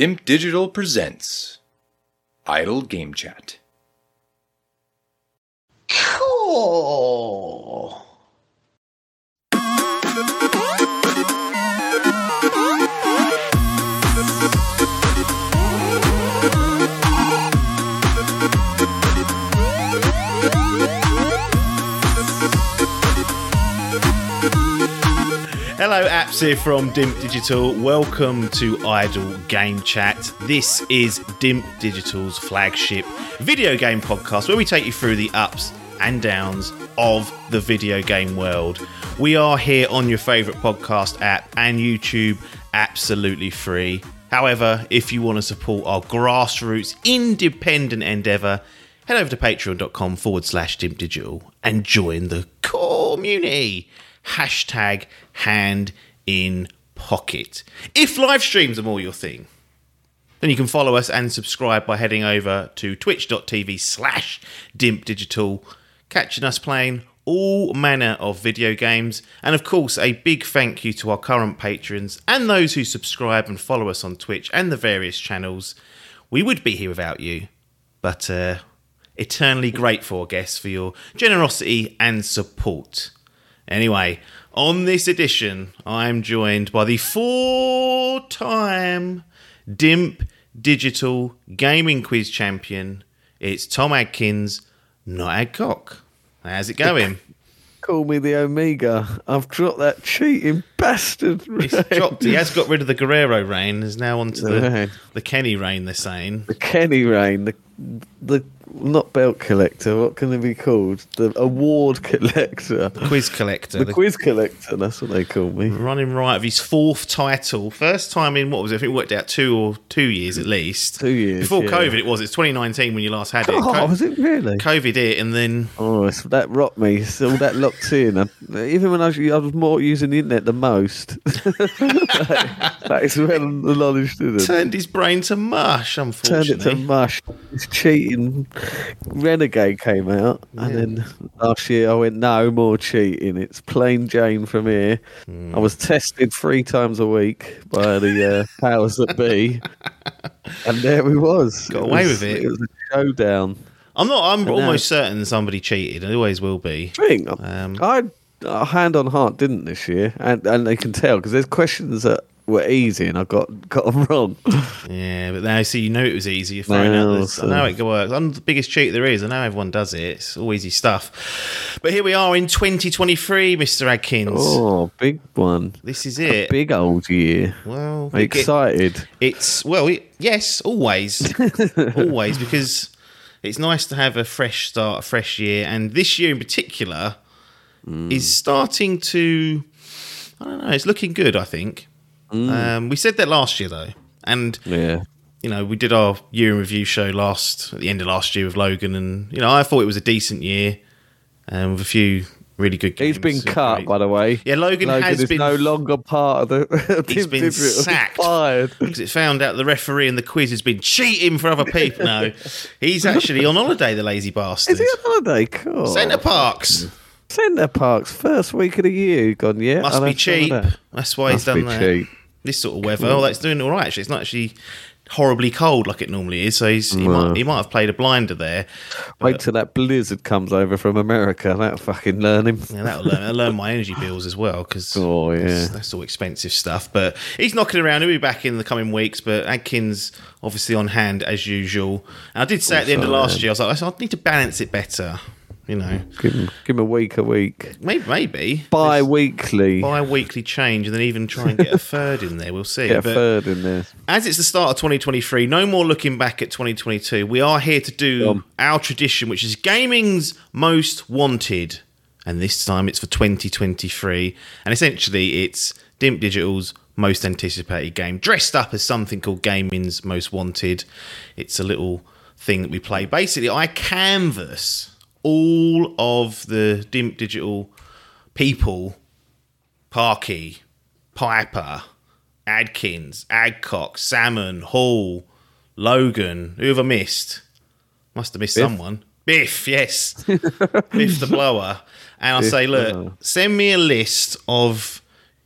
Dimp Digital presents Idle Game Chat. Cool. Hello, Apps here from Dimp Digital. Welcome to Idle Game Chat. This is Dimp Digital's flagship video game podcast where we take you through the ups and downs of the video game world. We are here on your favourite podcast app and YouTube, absolutely free. However, if you want to support our grassroots independent endeavour, head over to patreon.com/Dimp Digital and join the community. Hashtag hand in pocket. If live streams are more your thing, then you can follow us and subscribe by heading over to twitch.tv/Dimp Digital, catching us playing all manner of video games. And of course, a big thank you to our current patrons and those who subscribe and follow us on Twitch and the various channels. We would be here without you, but eternally grateful, I guess, for your generosity and support. Anyway, on this edition, I'm joined by the four-time Dimp Digital Gaming Quiz champion. It's Tom Adkins, not Adcock. How's it going? Call me the Omega. I've dropped that cheating bastard. He's dropped. He has got rid of the Guerrero reign. He's now onto the Kenny reign, they're saying. The Kenny reign. The not belt collector, what can they be called? The award collector. The quiz collector. The quiz collector, that's what they call me. Running right of his fourth title. First time in, what was it? I think it worked out two years at least. 2 years. Before COVID it was. It's 2019 when you last had it. Oh, was it really? COVID hit and then... Oh, so that rocked me. It's all that locked in. Even when I was more using the internet the most. That is when the knowledge didn't. Turned his brain to mush, unfortunately. Turned it to mush. It's cheating. Renegade came out, and then last year I went, no more cheating. It's plain Jane from here. I was tested 3 times a week by the powers that be, and there we was. Got away with it. It was a showdown. I'm almost certain somebody cheated. I always will be. I hand on heart didn't this year, and they can tell because there's questions that were easy and I got them wrong. Yeah, but now see, you know it was easy. You're throwing out this. I know it works. I'm the biggest cheat there is. I know everyone does it. It's all easy stuff. But here we are in 2023, Mr. Adkins. Oh, big one. This is it. A big old year. Well, I'm excited. Yes, always. Always, because it's nice to have a fresh start, a fresh year. And this year in particular is starting to, I don't know, it's looking good, I think. We said that last year though, and you know, we did our year in review show at the end of last year with Logan, and you know, I thought it was a decent year, and with a few really good games. He's been cut, by the way. Yeah, Logan has been no longer part of the. He's been sacked because it found out the referee in the quiz has been cheating for other people. No, he's actually on holiday. The lazy bastard. Is he on holiday? Cool. Centre Parks. Centre Parks. First week of the year. Gone. Yeah. Must be cheap. That's why he's done that. Cheap. This sort of weather, although it's doing all right, actually. It's not actually horribly cold like it normally is, so he might have played a blinder there. Wait till that blizzard comes over from America. That'll fucking learn him. Yeah, that'll learn my energy bills as well, because that's all expensive stuff. But he's knocking around. He'll be back in the coming weeks, but Adkins obviously on hand as usual. And I did say at the end of last year, I was like, I need to balance it better. You know, give him a week. Maybe. Bi-weekly change, and then even try and get a third in there. We'll see. As it's the start of 2023, no more looking back at 2022. We are here to do our tradition, which is gaming's most wanted. And this time it's for 2023. And essentially it's Dimp Digital's most anticipated game, dressed up as something called gaming's most wanted. It's a little thing that we play. Basically, I canvas all of the Dimp Digital people, Parky, Piper, Adkins, Adcock, Salmon, Hall, Logan, who have I missed? Must have missed Biff. Someone. Biff, yes. Biff the Blower. And I say, look, send me a list of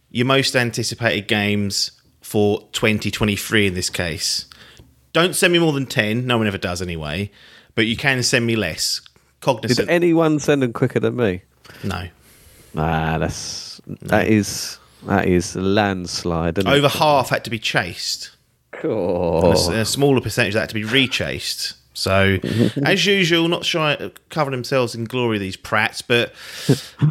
your most anticipated games for 2023 in this case. Don't send me more than 10. No one ever does anyway. But you can send me less. Cognizant. Did anyone send them quicker than me? No. Ah, that is a landslide. Over half had to be chased. Cool. A smaller percentage that had to be rechased. So, as usual, not shy covering themselves in glory, these prats, but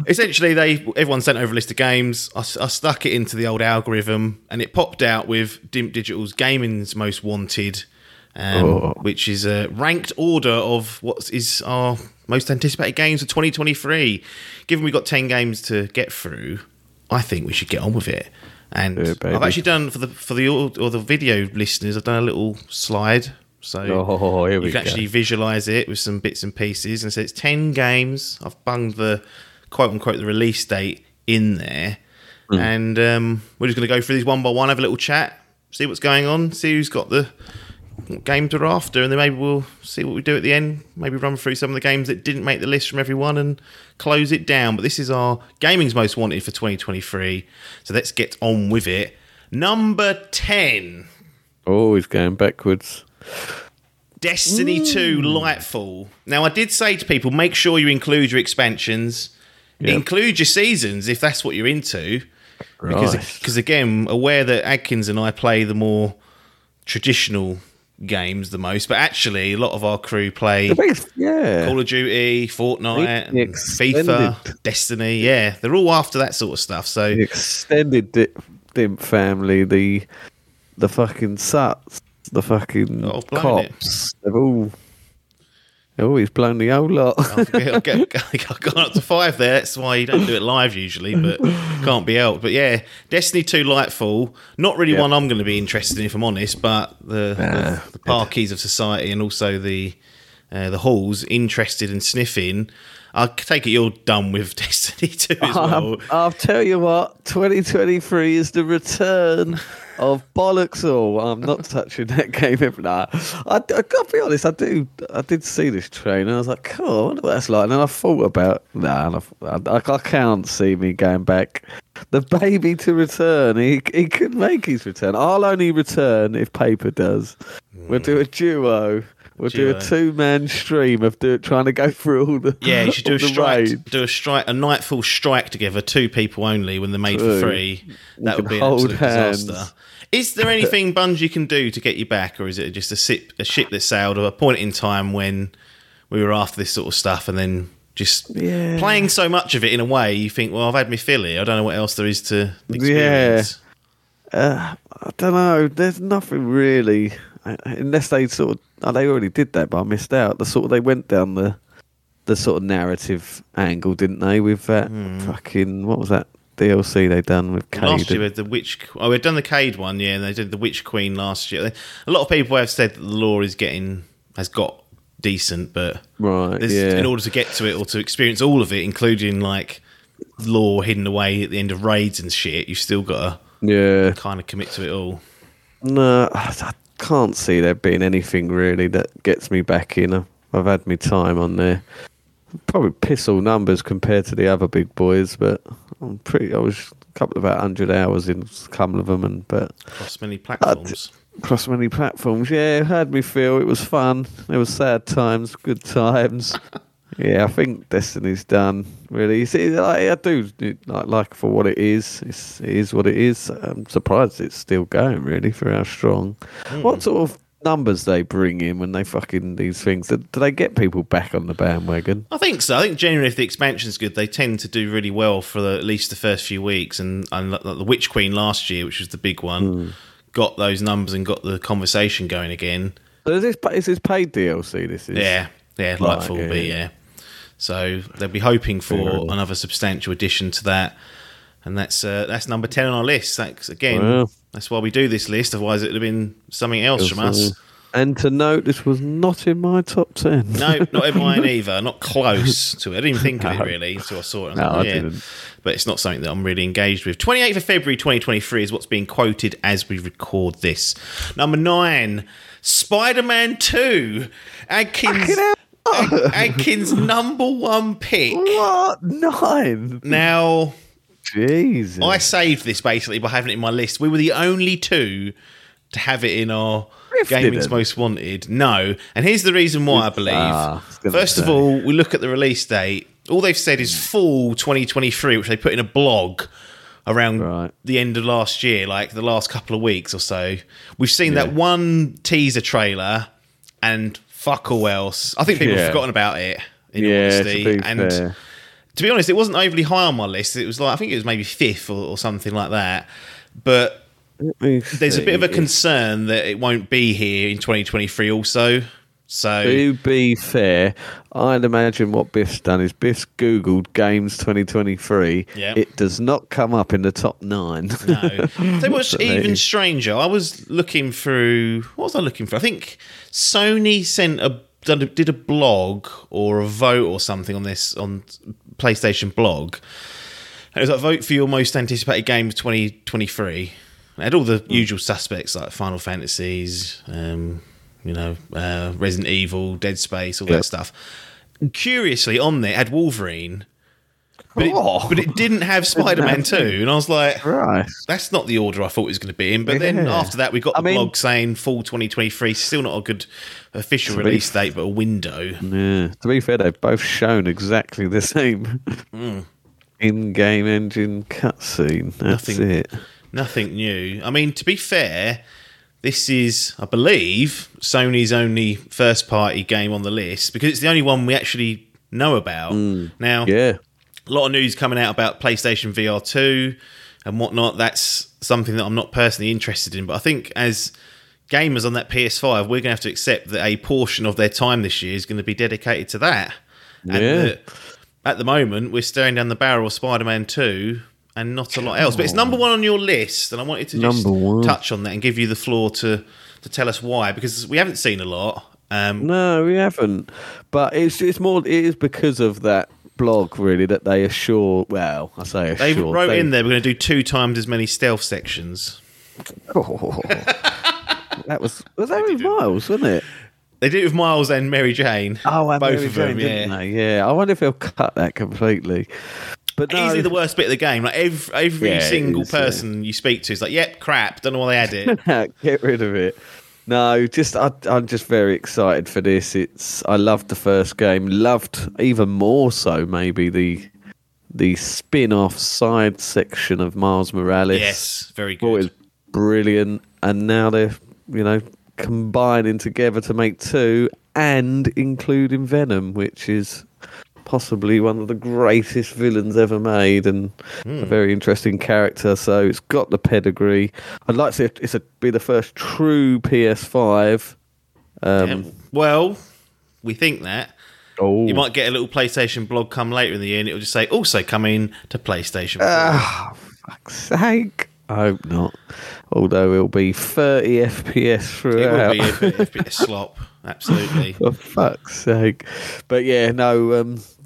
essentially everyone sent over a list of games. I stuck it into the old algorithm, and it popped out with Dimp Digital's Gaming's Most Wanted, which is a ranked order of what is our most anticipated games of 2023. Given we've got 10 games to get through, I think we should get on with it. And I've actually done, for the video listeners, I've done a little slide. So you can actually visualise it with some bits and pieces. And so it's 10 games. I've bunged the quote-unquote the release date in there. Mm. And we're just going to go through these one by one, have a little chat, see what's going on, see who's got the games we're after, and then maybe we'll see what we do at the end. Maybe run through some of the games that didn't make the list from everyone and close it down. But this is our Gaming's Most Wanted for 2023. So let's get on with it. Number 10. Oh, he's going backwards. Destiny 2 Lightfall. Now, I did say to people, make sure you include your expansions, include your seasons if that's what you're into. Right. Because again, aware that Adkins and I play the more traditional games the most, but actually a lot of our crew play Call of Duty, Fortnite, FIFA, Destiny. Yeah, they're all after that sort of stuff. So the extended Dimp family, the fucking suts. The fucking cops. They've always blown the whole lot. I've gone up to 5 there. That's why you don't do it live usually, but can't be helped. But yeah, Destiny 2 Lightfall, not really one I'm going to be interested in if I'm honest, but the Parkies of society and also the Halls interested in sniffing. I take it you're done with Destiny 2 as well. I'll tell you what, 2023 is the return of bollocks all. I'm not touching that game ever. Nah. I gotta be honest, I did see this trailer and I was like, cool, I wonder what that's like. And I thought about, I can't see me going back. The baby to return, he could make his return. I'll only return if Paper does. We'll do a duo. We'll do a 2-man stream of trying to go through all the you should do a strike. Raids. Do a Nightfall strike together, 2 people only when they're made for free. That would be an absolute disaster. Is there anything Bungie can do to get you back, or is it just a ship that sailed at a point in time when we were after this sort of stuff, and then just playing so much of it in a way you think, well, I've had my fill here. I don't know what else there is to experience. Yeah, I don't know. There's nothing really. Unless they they already did that, but I missed out. They went down the sort of narrative angle, didn't they? With that fucking, what was that DLC they done with Cade? Last year, we'd done the Cade one, and they did the Witch Queen last year. A lot of people have said that the lore has got decent, but in order to get to it or to experience all of it, including like lore hidden away at the end of raids and shit, you've still got to kind of commit to it all. No, I can't see there being anything really that gets me back in. I've had my time on there. Probably piss all numbers compared to the other big boys, but I was a couple of about 100 hours in a couple of them, across many platforms. Across many platforms, had me feel it was fun. There were sad times, good times. I think Destiny's done. Really, you see, I do like for what it is. It is what it is. I'm surprised it's still going. Really, for how strong. What sort of numbers they bring in when they fucking these things? Do they get people back on the bandwagon? I think so. I think generally, if the expansion's good, they tend to do really well for at least the first few weeks. And like the Witch Queen last year, which was the big one, got those numbers and got the conversation going again. So is this paid DLC? This is Lightfall will be So they'll be hoping for another substantial addition to that, and that's number 10 on our list. That's why we do this list. Otherwise, it would have been something else from us. And to note, this was not in my top 10. No, not in mine either. Not close to it. I didn't even think of it really until I saw it. I didn't. But it's not something that I'm really engaged with. 28th of February 2023 is what's being quoted as we record this. Number 9, Spider-Man 2. Adkins' number 1 pick. What? 9? Now, Jesus. I saved this basically by having it in my list. We were the only two to have it in our Gaming's Most Wanted. No. And here's the reason why, I believe. First of all, we look at the release date. All they've said is fall 2023, which they put in a blog around the end of last year, like the last couple of weeks or so. We've seen that one teaser trailer and fuck all else. I think people have forgotten about it, in honesty. And to be honest, it wasn't overly high on my list. It was like, I think it was maybe fifth or something like that. But there's a bit of a concern that it won't be here in 2023 also. So, to be fair, I'd imagine what Biff's done is Biff's Googled Games 2023. Yep. It does not come up in the top 9. No. So what's even stranger, I was looking through... What was I looking for? I think Sony did a blog or a vote or something on this, on PlayStation blog. And it was like, vote for your most anticipated games 2023. And it had all the usual suspects like Final Fantasies... Resident Evil, Dead Space, all that stuff. And curiously, on there, it had Wolverine, but it didn't have Spider-Man 2. And I was like, that's not the order I thought it was going to be in. But then after that, we got the blog saying fall 2023, still not a good official release date, but a window. Yeah. To be fair, they've both shown exactly the same in-game engine cutscene. Nothing new. I mean, to be fair... This is, I believe, Sony's only first-party game on the list because it's the only one we actually know about. Now, a lot of news coming out about PlayStation VR 2 and whatnot. That's something that I'm not personally interested in. But I think as gamers on that PS5, we're going to have to accept that a portion of their time this year is going to be dedicated to that. And that at the moment, we're staring down the barrel of Spider-Man 2... and not a lot else. But it's number one on your list, and I wanted to just touch on that and give you the floor to tell us why, because we haven't seen a lot. No, we haven't. But it is because of that blog, really, that they assure... Well, I say assure. They wrote in there, we're going to do 2 times as many stealth sections. Oh. Was that with Miles, wasn't it? They did it with Miles and Mary Jane. Oh, and both Mary of them, Jane, didn't they? Yeah, I wonder if they'll cut that completely. But easily the worst bit of the game. Like every single person you speak to is like, "Yep, crap. Don't know why they had it. Get rid of it." No, I'm just very excited for this. I loved the first game. Loved even more so maybe the spin-off side section of Miles Morales. Yes, very good. It was brilliant. And now they're combining together to make 2 and including Venom, which is possibly one of the greatest villains ever made and a very interesting character, so it's got the pedigree. I'd like to see it be the first true PS5. Well, we think that. You might get a little PlayStation blog come later in the year and it'll just say, also coming to PlayStation. Oh, fuck's sake. I hope not. Although it'll be 30 FPS throughout. It will be a bit of slop, absolutely. For fuck's sake. But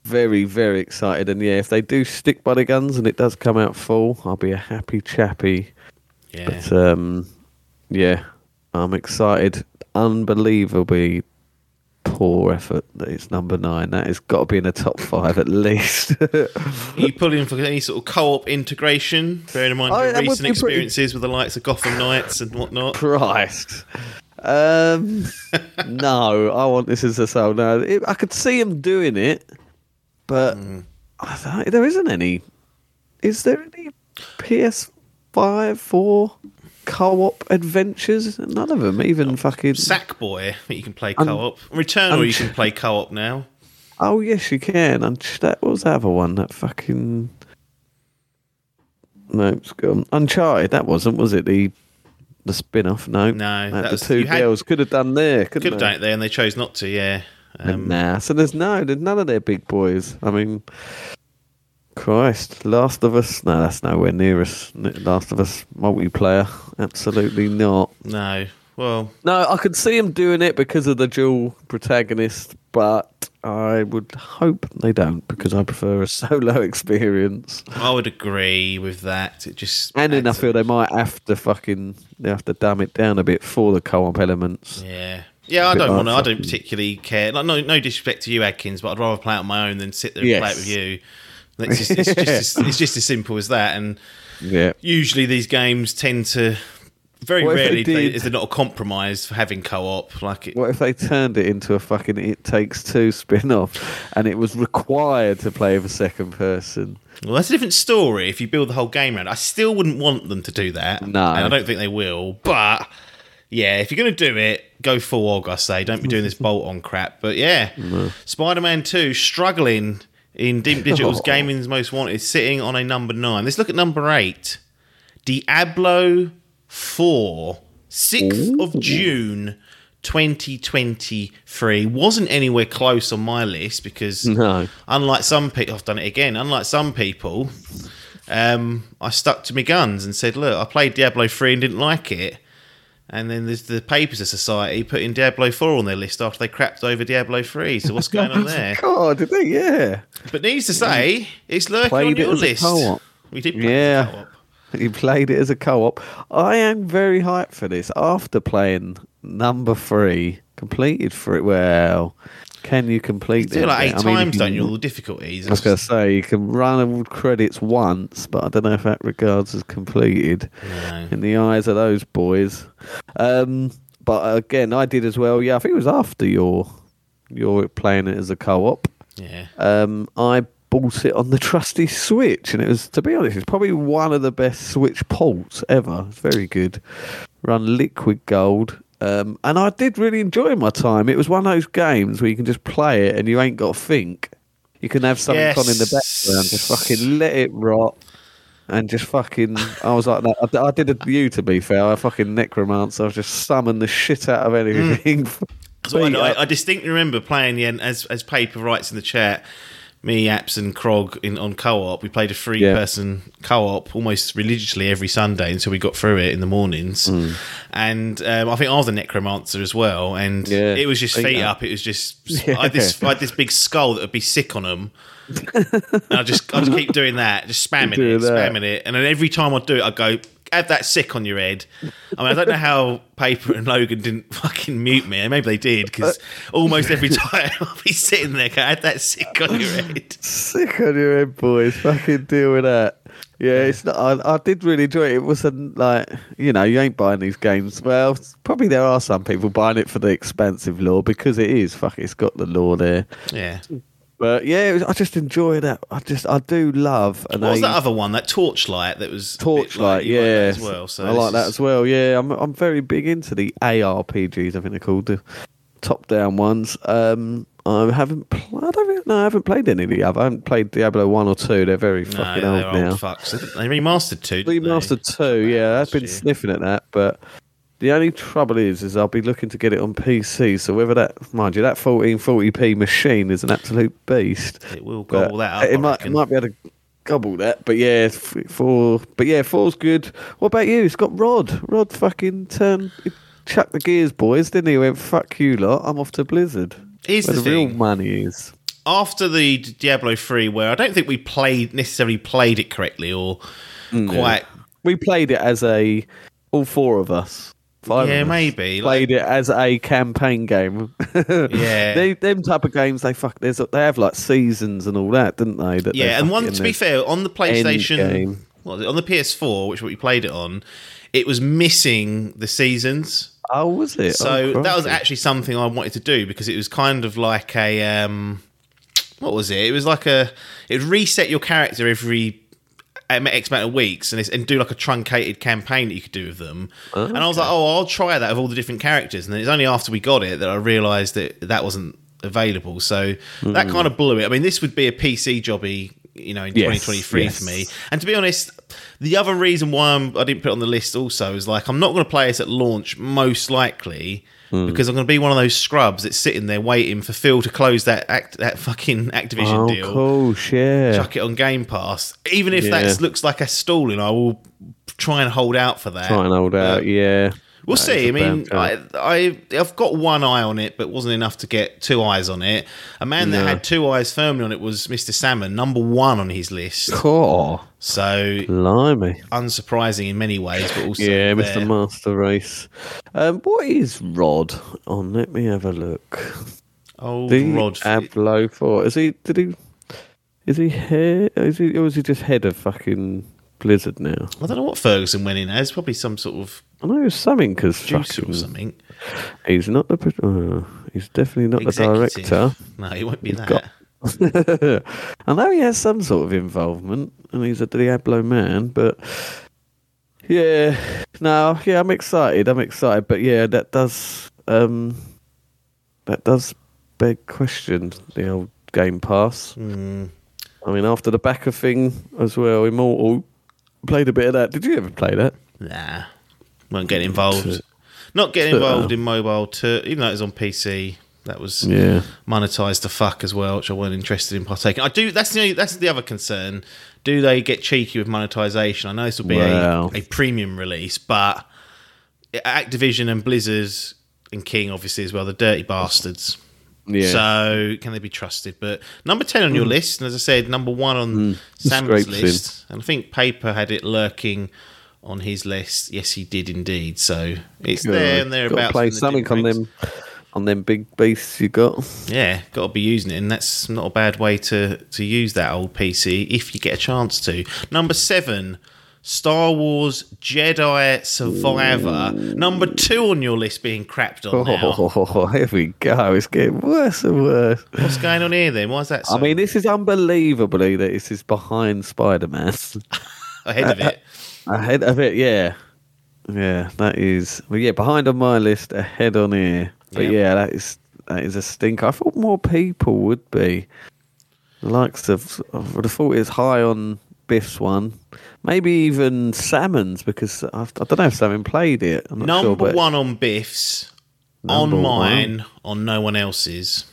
very, very excited. And, if they do stick by the guns and it does come out full, I'll be a happy chappy. Yeah. But, I'm excited. Unbelievably poor effort that it's number 9. That has got to be in the top 5 at least. Are you pulling for any sort of co-op integration? Bearing in mind your recent experiences with the likes of Gotham Knights and whatnot. Christ. No, I want this as a sole. No, I could see him doing it, but I thought there isn't any. Is there any PS5 or co-op adventures? None of them. Even fucking Sackboy, you can play co-op. Returnal, you can play co-op now. Oh yes, you can. What was the other one? That fucking no, it's gone. Uncharted. That wasn't, was it? The spin-off, no. That was, the two girls could have done there. Could have done it there, and they chose not to. Yeah. So there's none of their big boys. I mean, Christ, Last of Us. No, that's nowhere near us. Last of Us multiplayer, absolutely not. No. Well, no, I could see him doing it because of the dual protagonist, but I would hope they don't because I prefer a solo experience. I would agree with that. It just I feel they might have to dumb it down a bit for the co-op elements. Yeah, yeah. I don't particularly care. Like, no disrespect to you, Adkins, but I'd rather play it on my own than sit there and play it with you. It's just as simple as that. And usually these games tend to very rarely is there not a compromise for having co-op. What if they turned it into a fucking It Takes Two spin-off and it was required to play with a second person? Well, that's a different story if you build the whole game around it. I still wouldn't want them to do that. No. And I don't think they will. But, yeah, if you're going to do it, go full hog, I say. Don't be doing this bolt-on crap. But, yeah, Spider-Man 2 struggling in Dimp Digital's Gaming's Most Wanted, sitting on a number 9. Let's look at number 8. Diablo 4, 6th of June 2023. Wasn't anywhere close on my list because unlike some people, I've done it again, unlike some people, I stuck to my guns and said, look, I played Diablo 3 and didn't like it. And then there's the Papers of Society putting Diablo 4 on their list after they crapped over Diablo 3. So what's going on there? God, did they? Yeah. But needs to say, it's lurking on your list. We did play it as a co-op. You played it as a co-op. I am very hyped for this. After playing number 3, completed for it. Well, can you complete it? Like 8 times, don't you? All the difficulties. I was going to say, you can run all credits once, but I don't know if that regards as completed in the eyes of those boys. But again, I did as well. Yeah, I think it was after your playing it as a co-op. Yeah. I bought it on the trusty Switch, and it was, to be honest, it's probably one of the best Switch ports ever. It's very good. Run liquid gold. And I did really enjoy my time. It was one of those games where you can just play it and you ain't got to think. You can have something on in the background, just fucking let it rot. And just fucking, I was like that. I did a to be fair. I fucking necromancer. I just summoned the shit out of anything. So I distinctly remember playing as Paper writes in the chat. Me, Apps, and Krog on co-op. We played a 3-person co-op almost religiously every Sunday until we got through it in the mornings. And I think I was the necromancer as well. And it was just feet up. It was just I had this big skull that would be sick on them. And I just keep doing that, just spamming it. And then every time I do it, I go, have that sick on your head. I mean, I don't know how Paper and Logan didn't fucking mute me. Maybe they did, because almost every time I'll be sitting there going, have that sick on your head. Sick on your head, boys. Fucking deal with that. Yeah, it's not. I did really enjoy it. It wasn't like, you ain't buying these games. Well, probably there are some people buying it for the expansive lore, because it is. Fuck, it's got the lore there. Yeah. But I just enjoy that. I do love. What was that other one? That Torchlight that was Torchlight. Yeah, like that as well. So I like that as well. Yeah, I'm very big into the ARPGs. I think they're called the top-down ones. I haven't played any of the other. I haven't played Diablo 1 or 2. They're very fucking old now. Fucks. They remastered 2. Yeah, I've been sniffing at that, but. The only trouble is I'll be looking to get it on PC, so whether that, mind you, that 1440p machine is an absolute beast. It will gobble that up. It might be able to gobble that, but yeah, 4. But yeah, 4's good. What about you? It's got Rod. Rod fucking chucked the gears, boys, didn't he? He went, fuck you lot, I'm off to Blizzard. Here's the thing. Real money is. After the Diablo 3, where I don't think we necessarily played it correctly or quite. We played it as all 4 of us. 5 yeah, maybe played it as a campaign game. Yeah, them type of games they have like seasons and all that, didn't they? And one to be fair on the PlayStation, on the PS4, which is what we played it on, it was missing the seasons. Oh, was it? So that was actually something I wanted to do because it was kind of like a what was it? It was like it reset your character every. X amount of weeks and do like a truncated campaign that you could do with them. Okay. And I was like, I'll try that with all the different characters. And then it's only after we got it that I realised that wasn't available. So that kind of blew it. I mean, this would be a PC jobby, in 2023 for me. And to be honest, the other reason why I didn't put it on the list also is like, I'm not going to play this at launch, most likely, because I'm going to be one of those scrubs that's sitting there waiting for Phil to close that fucking Activision deal. Oh, shit. Chuck it on Game Pass. Even if that looks like a stalling, I will try and hold out for that. We'll see. I mean, I've got one eye on it, but wasn't enough to get 2 eyes on it. A man that had 2 eyes firmly on it was Mr. Salmon, number 1 on his list. Cool. So, blimey. Unsurprising in many ways, but also Mr. Master Race. What is Rod on? Let me have a look. Oh, Rod. Diablo 4. Is he? Did he? Is he, or is he just head of fucking Blizzard now? I don't know what Ferguson went in as. Probably some sort of... I know, it was something because fucking... or something. He's not the... he's definitely not executive. The director. No, he won't be he's that. I know he has some sort of involvement, and he's a Diablo man, but... Yeah, I'm excited. But yeah, that does beg question, the old Game Pass. Mm. I mean, after the backer thing as well, Immortal, played a bit of that. Did you ever play that? Nah, won't get involved. Not getting involved in mobile, too, even though it was on PC. That was monetised the fuck as well, which I weren't interested in partaking. I do. That's the other concern. Do they get cheeky with monetisation? I know this will be a premium release, but Activision and Blizzard and King, obviously as well, the dirty bastards. Yeah. So can they be trusted? But number 10 on your list, and as I said, number 1 on Sam's list, and I think Paper had it lurking on his list. Yes, he did indeed. So it's there and thereabouts. Play something on them. On them big beasts you got. Yeah, got to be using it, and that's not a bad way to use that old PC if you get a chance to. Number 7, Star Wars Jedi Survivor. Ooh. Number 2 on your list being crapped on now. Oh, here we go. It's getting worse and worse. What's going on here then? Why is that so? I mean, this is unbelievably that this is behind Spider-Man. Ahead of it, yeah. Yeah, that is... Well, yeah, behind on my list, ahead on here. But yeah, that is a stinker. I thought more people would be. I would have thought it was high on Biff's one. Maybe even Salmon's, because I don't know if Salmon played it. I'm not sure, but 1 on Biff's, on mine, on no one else's.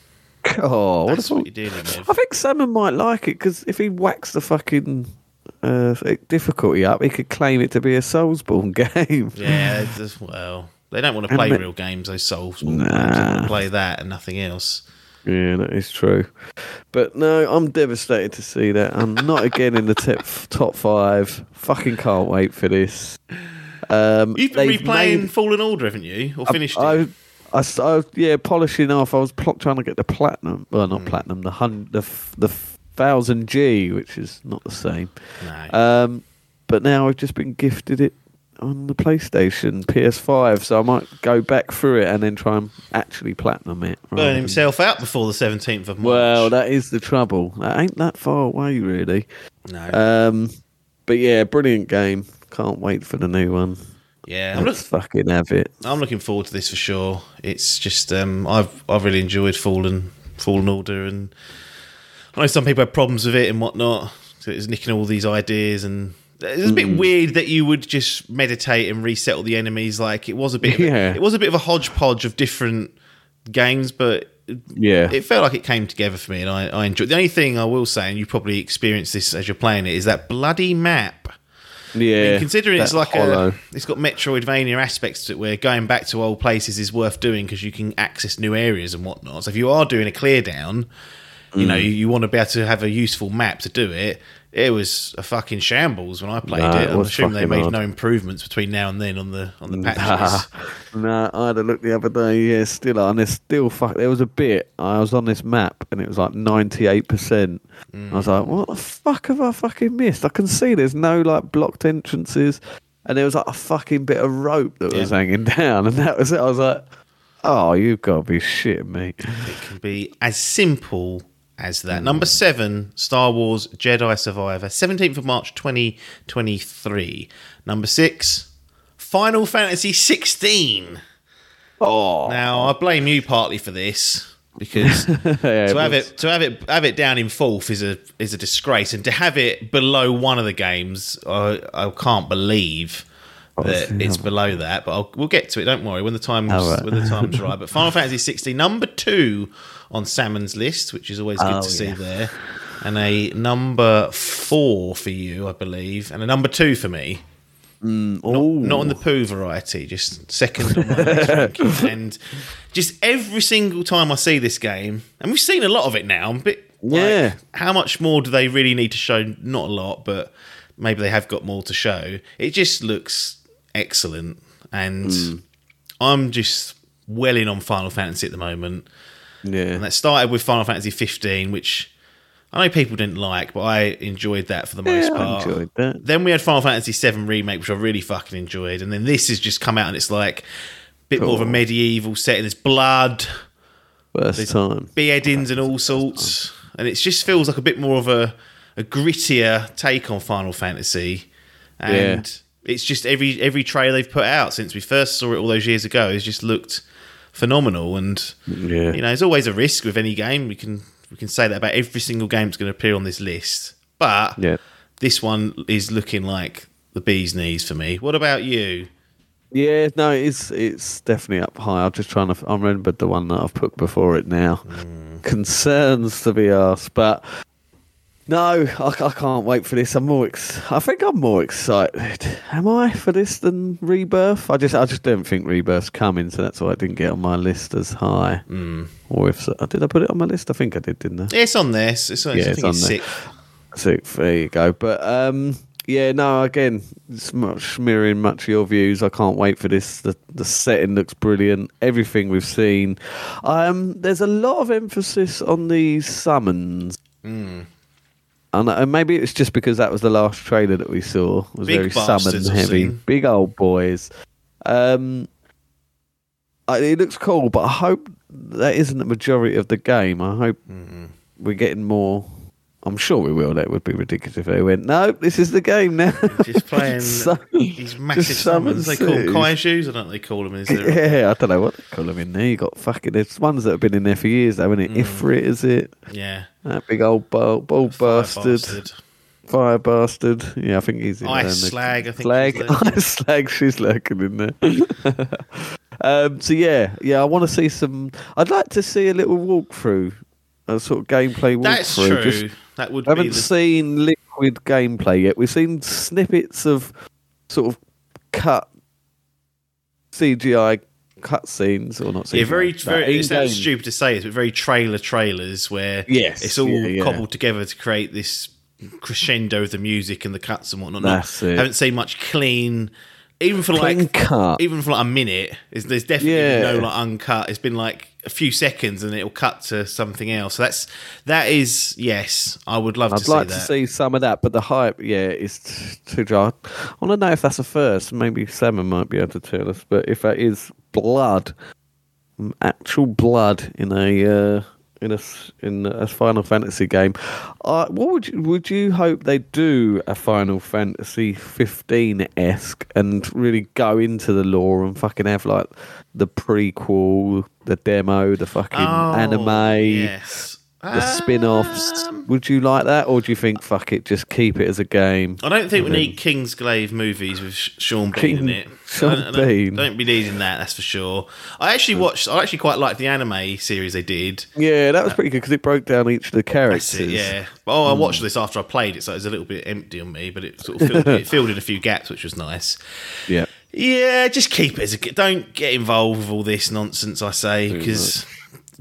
Oh, that's what you're dealing with. I think Salmon might like it, because if he whacks the fucking... difficulty up, he could claim it to be a Soulsborne game. Yeah, well, they don't want to play real games, those Soulsborne games. They want to play that and nothing else. Yeah, that is true. But no, I'm devastated to see that. I'm not again in the top 5. Fucking can't wait for this. You've been replaying Fallen Order, haven't you? Or finished it? I polishing off. I was trying to get the platinum. Well, not platinum, the 1000G, which is not the same. No. But now I've just been gifted it on the PlayStation, PS5, so I might go back through it and then try and actually platinum it. Burn himself out before the 17th of March. Well, that is the trouble. That ain't that far away, really. No. But yeah, brilliant game. Can't wait for the new one. Yeah, let's fucking have it. I'm looking forward to this for sure. It's just I've really enjoyed Fallen Order, and I know some people have problems with it and whatnot. So it was nicking all these ideas, and it's a bit weird that you would just meditate and resettle the enemies. Like it was a bit of a hodgepodge of different games, but it felt like it came together for me, and I enjoyed it. The only thing I will say, and you probably experienced this as you're playing it, is that bloody map. Yeah, I mean, considering it's like it's got Metroidvania aspects to it, where going back to old places is worth doing because you can access new areas and whatnot. So if you are doing a clear down, you know, you want to be able to have a useful map to do it. It was a fucking shambles when I played it. I assume they made no improvements between now and then on the patches. I had a look the other day. Yeah, still, and there's still there was a bit. I was on this map and it was like 98%. I was like, what the fuck have I fucking missed? I can see there's no like blocked entrances, and there was like a fucking bit of rope that was hanging down, and that was it. I was like, oh, you've got to be shitting me. It can be as simple as that. Number 7, Star Wars Jedi Survivor, 17th of March 2023. Number 6, Final Fantasy 16. Oh, now I blame you partly for this, because to have it down in fourth is a disgrace, and to have it below one of the games, I can't believe that it's below that. But we'll get to it. Don't worry. When the time's right. But Final Fantasy 16, number 2. On Salmon's list, which is always good to see there. And a number 4 for you, I believe, and a number 2 for me. Not on the poo variety, just second on my next ranking. And just every single time I see this game, and we've seen a lot of it now, but how much more do they really need to show? Not a lot, but maybe they have got more to show. It just looks excellent, and I'm just well in on Final Fantasy at the moment. Yeah, and that started with Final Fantasy 15, which I know people didn't like, but I enjoyed that for the most part. I enjoyed that. Then we had Final Fantasy 7 Remake, which I really fucking enjoyed. And then this has just come out and it's like a bit more of a medieval setting. There's blood. First time. Beheadings and all sorts. And it just feels like a bit more of a grittier take on Final Fantasy. And it's just every trailer they've put out since we first saw it all those years ago has just looked phenomenal. And you know, there's always a risk with any game. We can say that about every single game that's going to appear on this list. But this one is looking like the bee's knees for me. What about you? Yeah, no, it's definitely up high. I'm just trying to... I remembered the one that I've put before it now. Concerns to be asked, but... No, I can't wait for this. I think I'm more excited. Am I for this than Rebirth? I just don't think Rebirth's coming, so that's why I didn't get on my list as high. Or if so, did I put it on my list? I think I did, didn't I? It's on there. It's there. Sixth. There you go. But again, it's much mirroring much of your views. I can't wait for this. The setting looks brilliant. Everything we've seen. There's a lot of emphasis on the summons. And maybe it's just because that was the last trailer that we saw. It was very summon heavy. Big old boys. It looks cool, but I hope that isn't the majority of the game. I hope we're getting more. I'm sure we will. That would be ridiculous if they went, no, this is the game now. Just playing these massive summons. They call them kaijus, or don't they call them? I don't know what they call them in there. You got fucking... There's ones that have been in there for years, though, isn't it? Ifrit, is it? Yeah. That big old bald bastard. Fire bastard. Yeah, I think he's in there. Slag, I think. Slag, she's lurking in there. I want to see some... I'd like to see a little walkthrough. A sort of gameplay walkthrough. That's true. Seen liquid gameplay yet. We've seen snippets of sort of cut CGI cutscenes, or not. CGI, very. It sounds stupid to say this, but very trailers where it's all cobbled together to create this crescendo of the music and the cuts and whatnot. That's it. I haven't seen much clean. Even for like a minute, there's definitely no like uncut. It's been like a few seconds and it'll cut to something else. So that is yes. I would love to see that. I'd like to see some of that, but the hype, is too dry. I want to know if that's a first. Maybe Salmon might be able to tell us. But if that is blood, actual blood in a Final Fantasy game, what would you hope they do a Final Fantasy 15-esque and really go into the lore and fucking have like the prequel, the demo, the fucking anime, the spin-offs? Would you like that, or do you think fuck it, just keep it as a game? I don't think we need Kingsglaive movies with Sean Bean in it. I don't be needing that, that's for sure. I actually quite liked the anime series they did. Yeah, that was pretty good because it broke down each of the characters. That's it, yeah. I watched this after I played it, so it was a little bit empty on me, but it sort of filled in a few gaps, which was nice. Yeah. Yeah, just keep it as a game. Don't get involved with all this nonsense, I say, because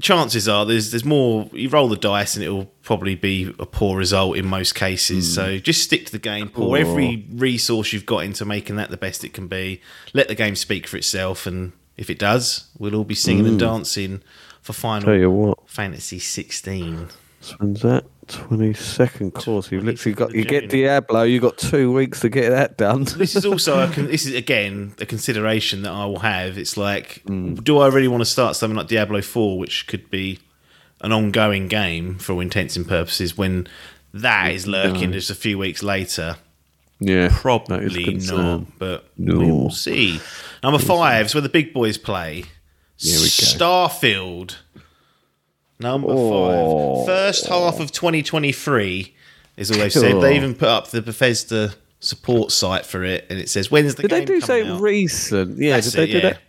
chances are there's more. You roll the dice and it'll probably be a poor result in most cases. So just stick to the game. Pour every resource you've got into making that the best it can be. Let the game speak for itself, and if it does, we'll all be singing and dancing for Final Fantasy 16. When's that? 22nd course. You've literally got... You get Diablo, you've got 2 weeks to get that done. This is also... this is, again, a consideration that I will have. It's like, do I really want to start something like Diablo 4, which could be an ongoing game for all intents and purposes, when that is lurking just a few weeks later? Yeah. Probably not, but we'll see. Number 5 is where the big boys play. Here we go. Starfield. Number 5. First half of 2023 is all they've said. They even put up the Bethesda support site for it, and it says, when's the game coming out? Did they do something recent? Yeah, did they do that?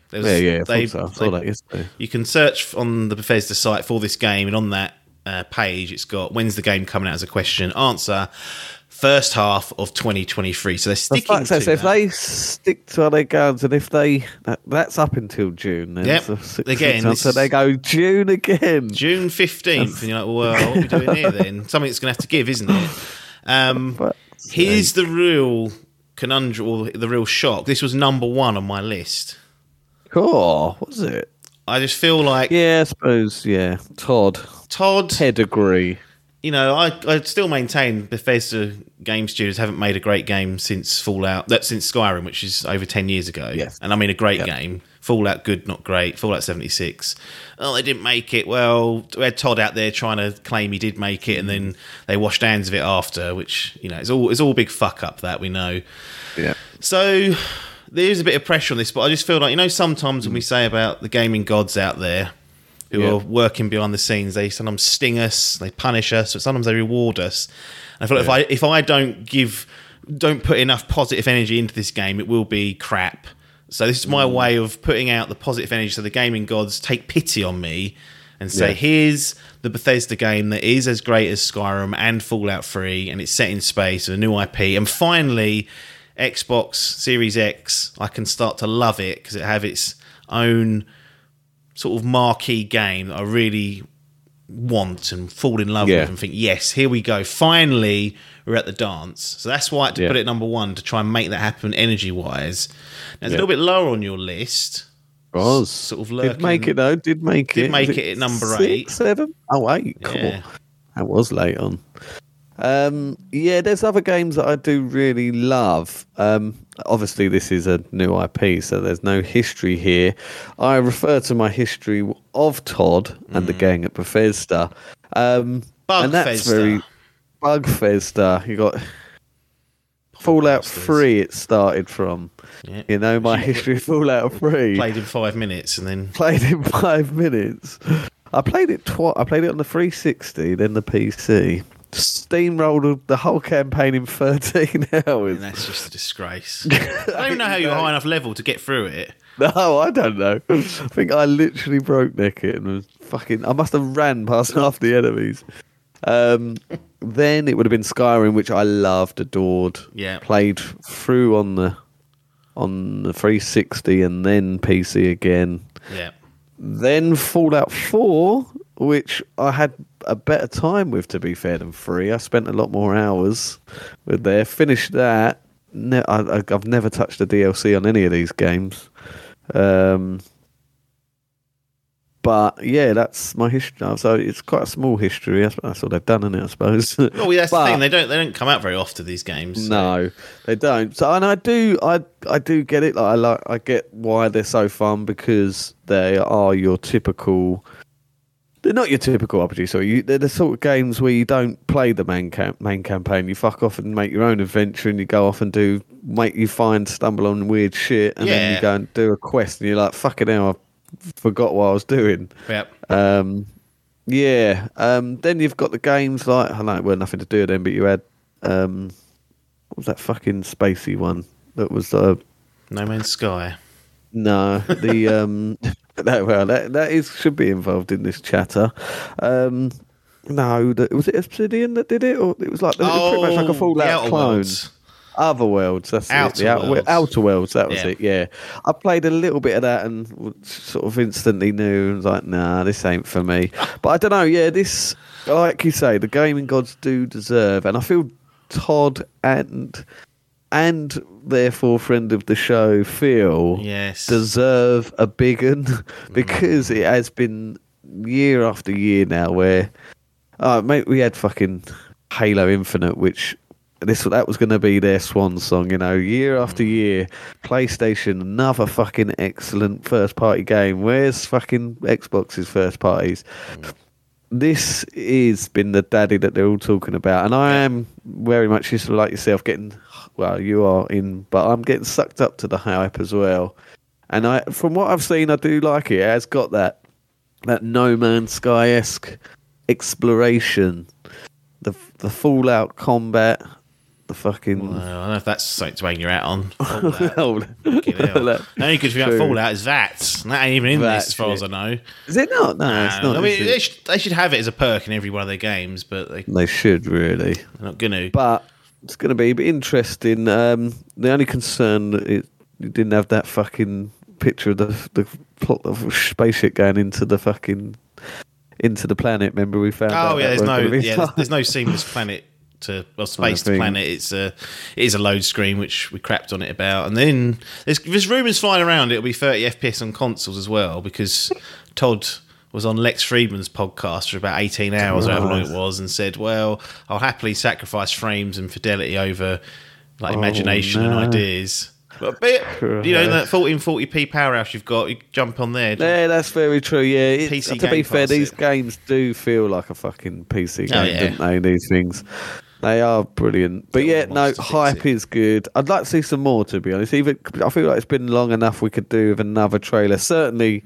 I saw that yesterday. You can search on the Bethesda site for this game, and on that page it's got, when's the game coming out as a question. Answer, first half of 2023. So they're sticking to that. If they stick to their guns, and if that's up until June. Then so they go June again. June 15th. And you're like, well, what are we doing here then? Something's going to have to give, isn't it? Here's the real conundrum, or the real shock. This was number 1 on my list. Cool. What was it? I just feel like... Yeah, I suppose, yeah. Todd. Pedigree. you know, I still maintain Bethesda game studios haven't made a great game since Fallout, since Skyrim, which is over 10 years ago. Yes. And I mean a great game. Fallout good, not great. Fallout 76. Oh, they didn't make it. Well, we had Todd out there trying to claim he did make it, and then they washed hands of it after, which, you know, it's all big fuck up, that we know. Yeah. So there is a bit of pressure on this, but I just feel like, you know, sometimes when we say about the gaming gods out there who are working behind the scenes, they sometimes sting us, they punish us, but sometimes they reward us. And I feel like if I don't put enough positive energy into this game, it will be crap. So this is my way of putting out the positive energy so the gaming gods take pity on me and say, here's the Bethesda game that is as great as Skyrim and Fallout 3, and it's set in space with a new IP. And finally, Xbox Series X, I can start to love it because it have its own sort of marquee game that I really want and fall in love with and think, yes, here we go. Finally, we're at the dance. So that's why I had to put it number one, to try and make that happen energy-wise. Now, it's a little bit lower on your list. It was. Sort of lurking. Did make it, though. Did make it at number eight. 7? Oh, 8. Cool. Yeah. That was late on. There's other games that I do really love. Obviously, this is a new IP, so there's no history here. I refer to my history of Todd and the gang at Bethesda. Bugfesta. You got Fallout 3. It started from. Yep. You know my history of Fallout 3. Played in 5 minutes. I played it twice. I played it on the 360, then the PC. Steamrolled the whole campaign in 13 hours. And that's just a disgrace. I don't even know how you're high enough level to get through it. No, I don't know. I think I literally broke neck it and was fucking... I must have ran past half the enemies. Then it would have been Skyrim, which I loved, adored. Yeah. Played through on the 360 and then PC again. Yeah. Then Fallout 4, which I had a better time with, to be fair, than 3. I spent a lot more hours with there. Finished that. I've never touched a DLC on any of these games. But yeah, that's my history. So it's quite a small history. That's what they've done, isn't it? I suppose. Well, that's the thing. They don't come out very often, these games. So. No, they don't. So, and I do get it. I get why they're so fun, because they are your typical. They're not your typical RPG, so they're the sort of games where you don't play the main campaign. You fuck off and make your own adventure, and you go off and stumble on weird shit, and then you go and do a quest, and you're like, fucking hell, I forgot what I was doing. Yep. Then you've got the games like, I know it weren't nothing to do then, but you had, what was that fucking spacey one that was... No Man's Sky. No, the... That should be involved in this chatter. Was it Obsidian that did it, or it was like pretty much like a Fallout clone? Otherworlds, that's Outer it. Outer Worlds, that was it. Yeah, I played a little bit of that and sort of instantly knew. I was like, nah, this ain't for me. But I don't know. Yeah, this, like you say, the gaming gods do deserve, and I feel Todd and therefore friend of the show Phil deserve a big one, because it has been year after year now where mate, we had fucking Halo Infinite, which that was going to be their swan song, you know, year after year. PlayStation, another fucking excellent first party game. Where's fucking Xbox's first parties? This has been the daddy that they're all talking about, and I am very much just like yourself getting, well, you are in, but I'm getting sucked up to the hype as well. And I, from what I've seen, I do like it. It has got that No Man's Sky-esque exploration, the Fallout combat, the fucking... Well, I don't know if that's something you're out on. The only good thing about Fallout is that. And that ain't even in this, as far as I know. Is it not? No, it's not. I mean, they should have it as a perk in every one of their games, but... They should, really. They're not going to. But it's going to be a bit interesting. The only concern that it didn't have that fucking picture of the plot of spaceship going into the fucking... into the planet, remember we found out. Oh, yeah, there's no seamless planet space to planet. It is a load screen, which we crapped on it about. And then there's rumours flying around it'll be 30 FPS on consoles as well, because Todd was on Lex Friedman's podcast for about 18 hours, however long it was, and said, well, I'll happily sacrifice frames and fidelity over like imagination and ideas. But you know, that 1440p powerhouse you've got, you jump on there. Yeah, that's very true. Yeah, PC to be fair, these games do feel like a fucking PC game, don't they? These things, they are brilliant. But yeah, no, hype is good. I'd like to see some more, to be honest. Even I feel like it's been long enough. We could do with another trailer. Certainly,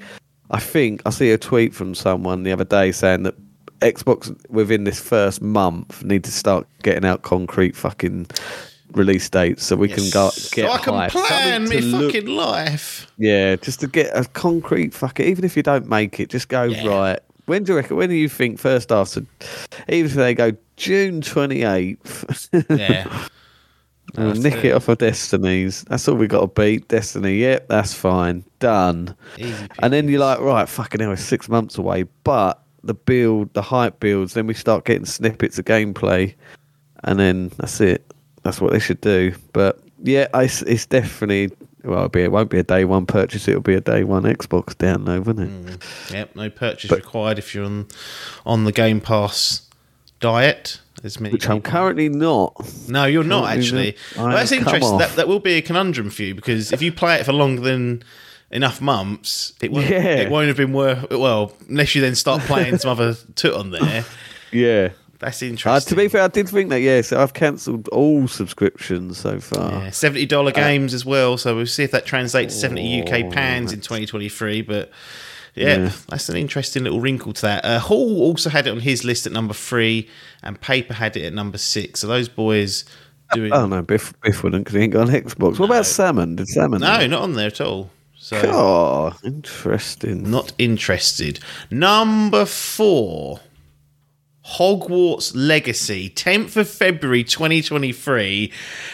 I think I see a tweet from someone the other day saying that Xbox within this first month need to start getting out concrete fucking release dates so we can go get so I can hype. Plan my fucking life. Yeah, just to get a concrete fucking, even if you don't make it, just go right. When do you reckon, when do you think first after, even if they go June 28th? Yeah. Nick it off of Destinies. That's all we got to beat. Destiny, yep, that's fine. Done. Easy. And then you're like, right, fucking hell, it's 6 months away. But the build, the hype builds, then we start getting snippets of gameplay and then that's it. That's what they should do. But yeah, it's definitely, well, it won't be a day one purchase. It'll be a day one Xbox download, won't it? Yep, no purchase required if you're on the Game Pass diet. Which I'm currently not. No, you're not, actually. Well, that's interesting. That will be a conundrum for you, because if you play it for longer than enough months, it won't have been worth, well, unless you then start playing some other toot on there. Yeah. That's interesting. To be fair, I did think that, so I've cancelled all subscriptions so far. Yeah, $70 games as well, so we'll see if that translates to 70 UK pounds in 2023, but that's an interesting little wrinkle to that. Hall also had it on his list at number 3, and Paper had it at number 6, so those boys doing... Oh, no, Biff wouldn't, because he ain't got an Xbox. What about Salmon? Did Salmon... No, not on there at all. So, interesting. Not interested. Number 4... Hogwarts Legacy, 10th of February 2023.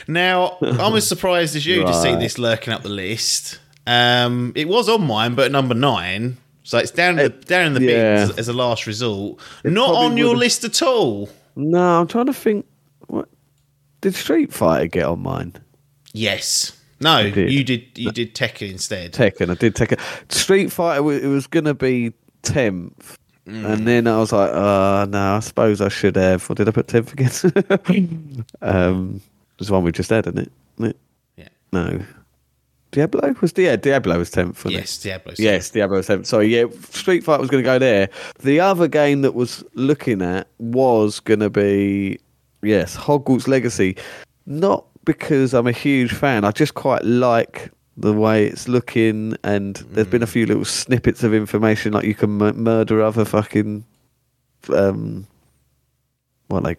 Now, I'm as surprised as you to see this lurking up the list. It was on mine, but at number 9, so it's down in the bin as a last resort. Not on your list at all. No, I'm trying to think. What did Street Fighter get on mine? Yes. No, you did Tekken instead. Tekken, I did Tekken. Street Fighter, it was going to be 10th. And then I was like, no, I suppose I should have. Or did I put 10th again? There's one we just had, isn't it? Yeah. No. Diablo? Diablo was 10th, wasn't it? Yes, Diablo was 10th. Yes, Diablo was 10th. Sorry, Street Fighter was going to go there. The other game that was looking at was going to be, Hogwarts Legacy. Not because I'm a huge fan. I just quite like... the way it's looking, and there's been a few little snippets of information, like you can murder other fucking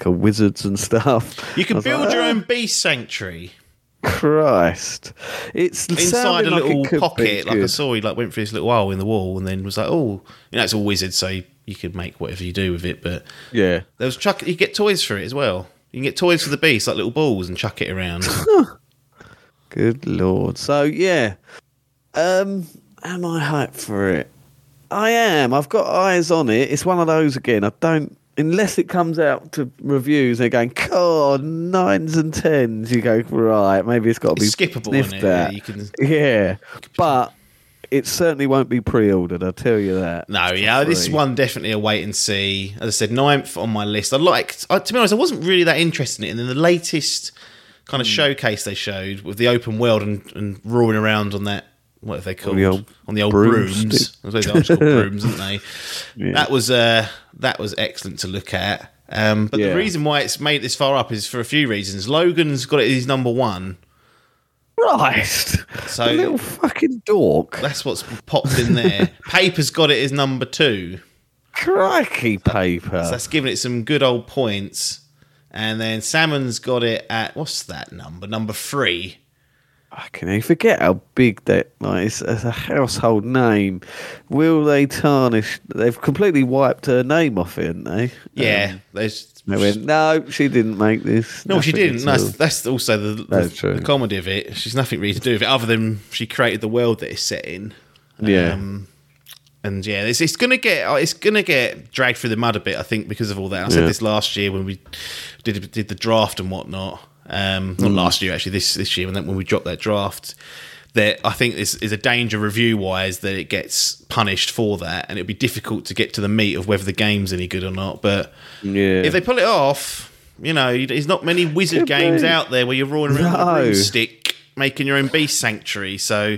wizards and stuff. You can build your own beast sanctuary. Christ, it's inside a little pocket. Like I saw, he went through this little hole in the wall, and then was like, oh, you know, it's a wizard, so you could make whatever you do with it. But yeah, there was you get toys for it as well. You can get toys for the beast, like little balls, and chuck it around. Good Lord. So, am I hyped for it? I am. I've got eyes on it. It's one of those again. I don't... Unless it comes out to reviews, they're going, God, 9s and 10s. You go, right, maybe it's got to be... skippable, isn't it? Yeah. But it certainly won't be pre-ordered, I'll tell you that. No, this is one definitely a wait and see. As I said, 9th on my list. To be honest, I wasn't really that interested in it. And then the latest... kind of showcase they showed with the open world and roaring around on that, what are they called? On the old brooms. I suppose they are called brooms, aren't they? Yeah. That was excellent to look at. The reason why it's made this far up is for a few reasons. Logan's got it as number 1. Christ! So the little fucking dork. That's what's popped in there. Paper's got it as number 2. Crikey, Paper. So that's giving it some good old points. And then Salmon's got it at, what's that number? Number 3. I can even forget how big that is. It's a household name. Will they tarnish? They've completely wiped her name off it, haven't they? Yeah. No, she didn't make this. No, she didn't. That's also the comedy of it. She's nothing really to do with it other than she created the world that it's set in. And it's going to get dragged through the mud a bit, I think, because of all that. I said this last year when we did the draft and whatnot. Not last year, actually, this year when we dropped that draft. that I think this is a danger review-wise that it gets punished for that, and it'd be difficult to get to the meat of whether the game's any good or not. But if they pull it off, you know, there's not many Wizard games out there where you're roaring around with a broomstick making your own beast sanctuary. So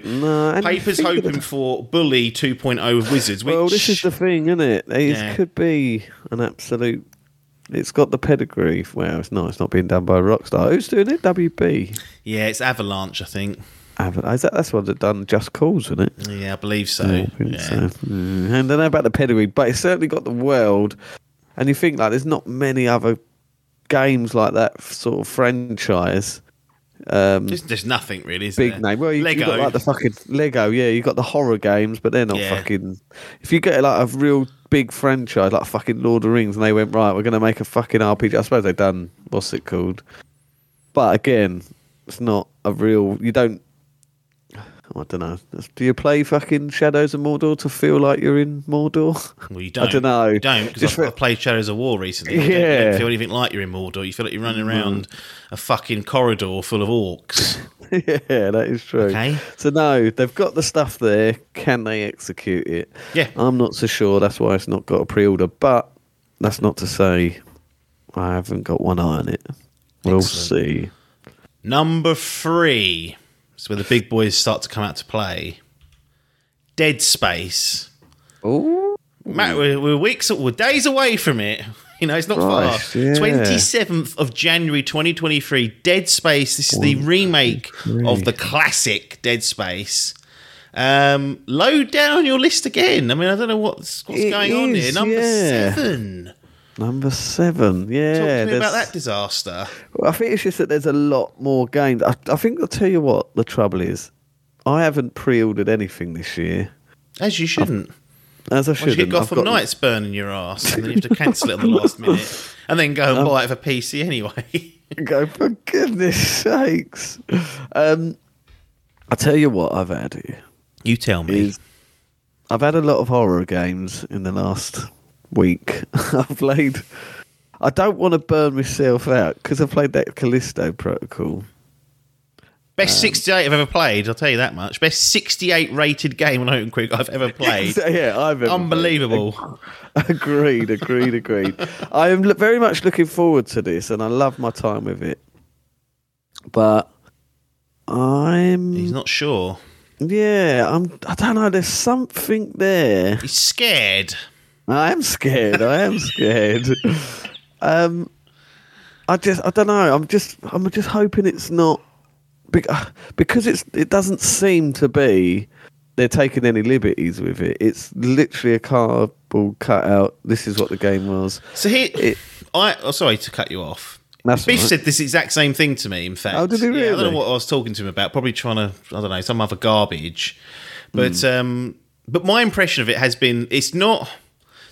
Paper's hoping for Bully 2.0 of Wizards. Which, well, this is the thing, isn't it? It could be an absolute... It's got the pedigree. Well, it's not being done by Rockstar. Who's doing it? WB. Yeah, it's Avalanche, I think. That's what they've done Just Cause, isn't it? Yeah, I believe so. And I don't know about the pedigree, but it's certainly got the world. And you think, like, there's not many other games like that sort of franchise. There's nothing really, is big there? Name. Well, Lego. You've got, like, the fucking Lego, yeah. You've got the horror games, but they're not fucking... If you get, like, a real... big franchise like fucking Lord of the Rings, and they went, right, we're going to make a fucking RPG. I suppose they've done, what's it called? But again, it's not a real... You don't... I don't know. Do you play fucking Shadows of Mordor to feel like you're in Mordor? Well, you don't. I don't know. You don't, because I played Shadows of War recently. You don't feel anything like you're in Mordor. You feel like you're running around a fucking corridor full of orcs. Yeah, that is true. Okay. So, no, they've got the stuff there. Can they execute it? Yeah. I'm not so sure. That's why it's not got a pre-order. But that's not to say I haven't got one eye on it. We'll see. Number 3. It's where the big boys start to come out to play. Dead Space. Ooh. Matt, we're weeks, we're days away from it. You know, it's not far. Yeah. 27th of January 2023, Dead Space. This is the remake of the classic Dead Space. Low down your list again. I mean, I don't know what's going on here. Number 7. Number 7, yeah. Talk to me about that disaster. Well, I think it's just that there's a lot more games. I think I'll tell you what the trouble is. I haven't pre-ordered anything this year. As you shouldn't. As I shouldn't. You get Gotham Knights burning your ass, and then you have to cancel it on the last minute, and then go and buy it for PC anyway. Go, for goodness sakes. I'll tell you what I've had here. You tell me. I've had a lot of horror games in the last... week. I don't want to burn myself out because I played that Callisto Protocol. Best 68 I've ever played, I'll tell you that much. Best 68 rated game on OpenCritic I've ever played. I've ever unbelievable played. Agreed. I am very much looking forward to this, and I love my time with it, but he's not sure. I don't know, there's something there. He's scared. I am scared. I don't know. I'm just hoping it's not, because it doesn't seem to be they're taking any liberties with it. It's literally a cardboard cutout. This is what the game was. So sorry to cut you off. That's Biff said this exact same thing to me, in fact. Oh, did he really? Yeah, I don't know what I was talking to him about. Probably trying to, I don't know, some other garbage. But but my impression of it has been, it's not...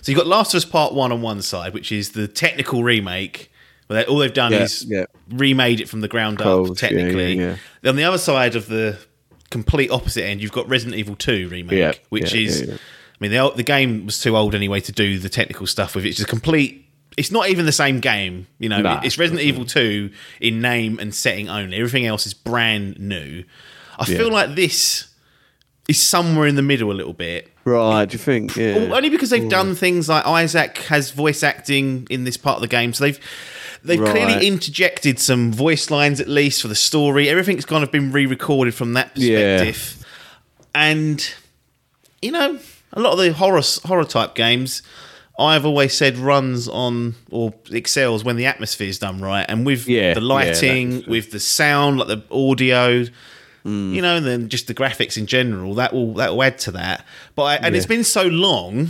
So you've got Last of Us Part 1 on one side, which is the technical remake, where all they've done is remade it from the ground up, technically. On the other side of the complete opposite end, you've got Resident Evil 2 remake, which is... I mean, the game was too old anyway to do the technical stuff with it. It's a complete... It's not even the same game. You know, it's Resident Evil 2 in name and setting only. Everything else is brand new. I feel like this... is somewhere in the middle a little bit. Right, do you think? Yeah. Only because they've done things like Isaac has voice acting in this part of the game, so they've clearly interjected some voice lines, at least, for the story. Everything's kind of been re-recorded from that perspective. Yeah. And, you know, a lot of the horror type games, I've always said, runs on or excels when the atmosphere's done right. And with the lighting, with the sound, like the audio... You know, and then just the graphics in general, that will add to that. But it's been so long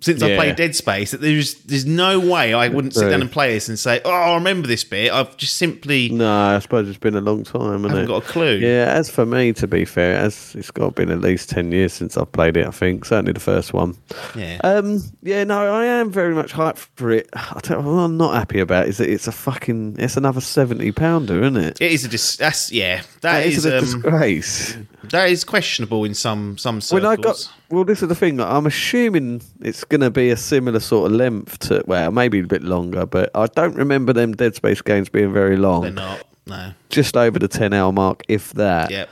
since I played Dead Space that there's no way I wouldn't sit down and play this and say, oh, I remember this bit. I've just simply... No, I suppose it's been a long time, hasn't it? I haven't got a clue. Yeah, as for me, to be fair, it's got been at least 10 years since I've played it, I think. Certainly the first one. Yeah. I am very much hyped for it. What I'm not happy about is that it's a fucking... It's another £70, isn't it? It is a disgrace. Yeah. That is a disgrace. That is questionable in some circles. Well, this is the thing. I'm assuming it's going to be a similar sort of length to... Well, maybe a bit longer, but I don't remember them Dead Space games being very long. They're not, no. Just over the 10-hour mark, if that. Yep.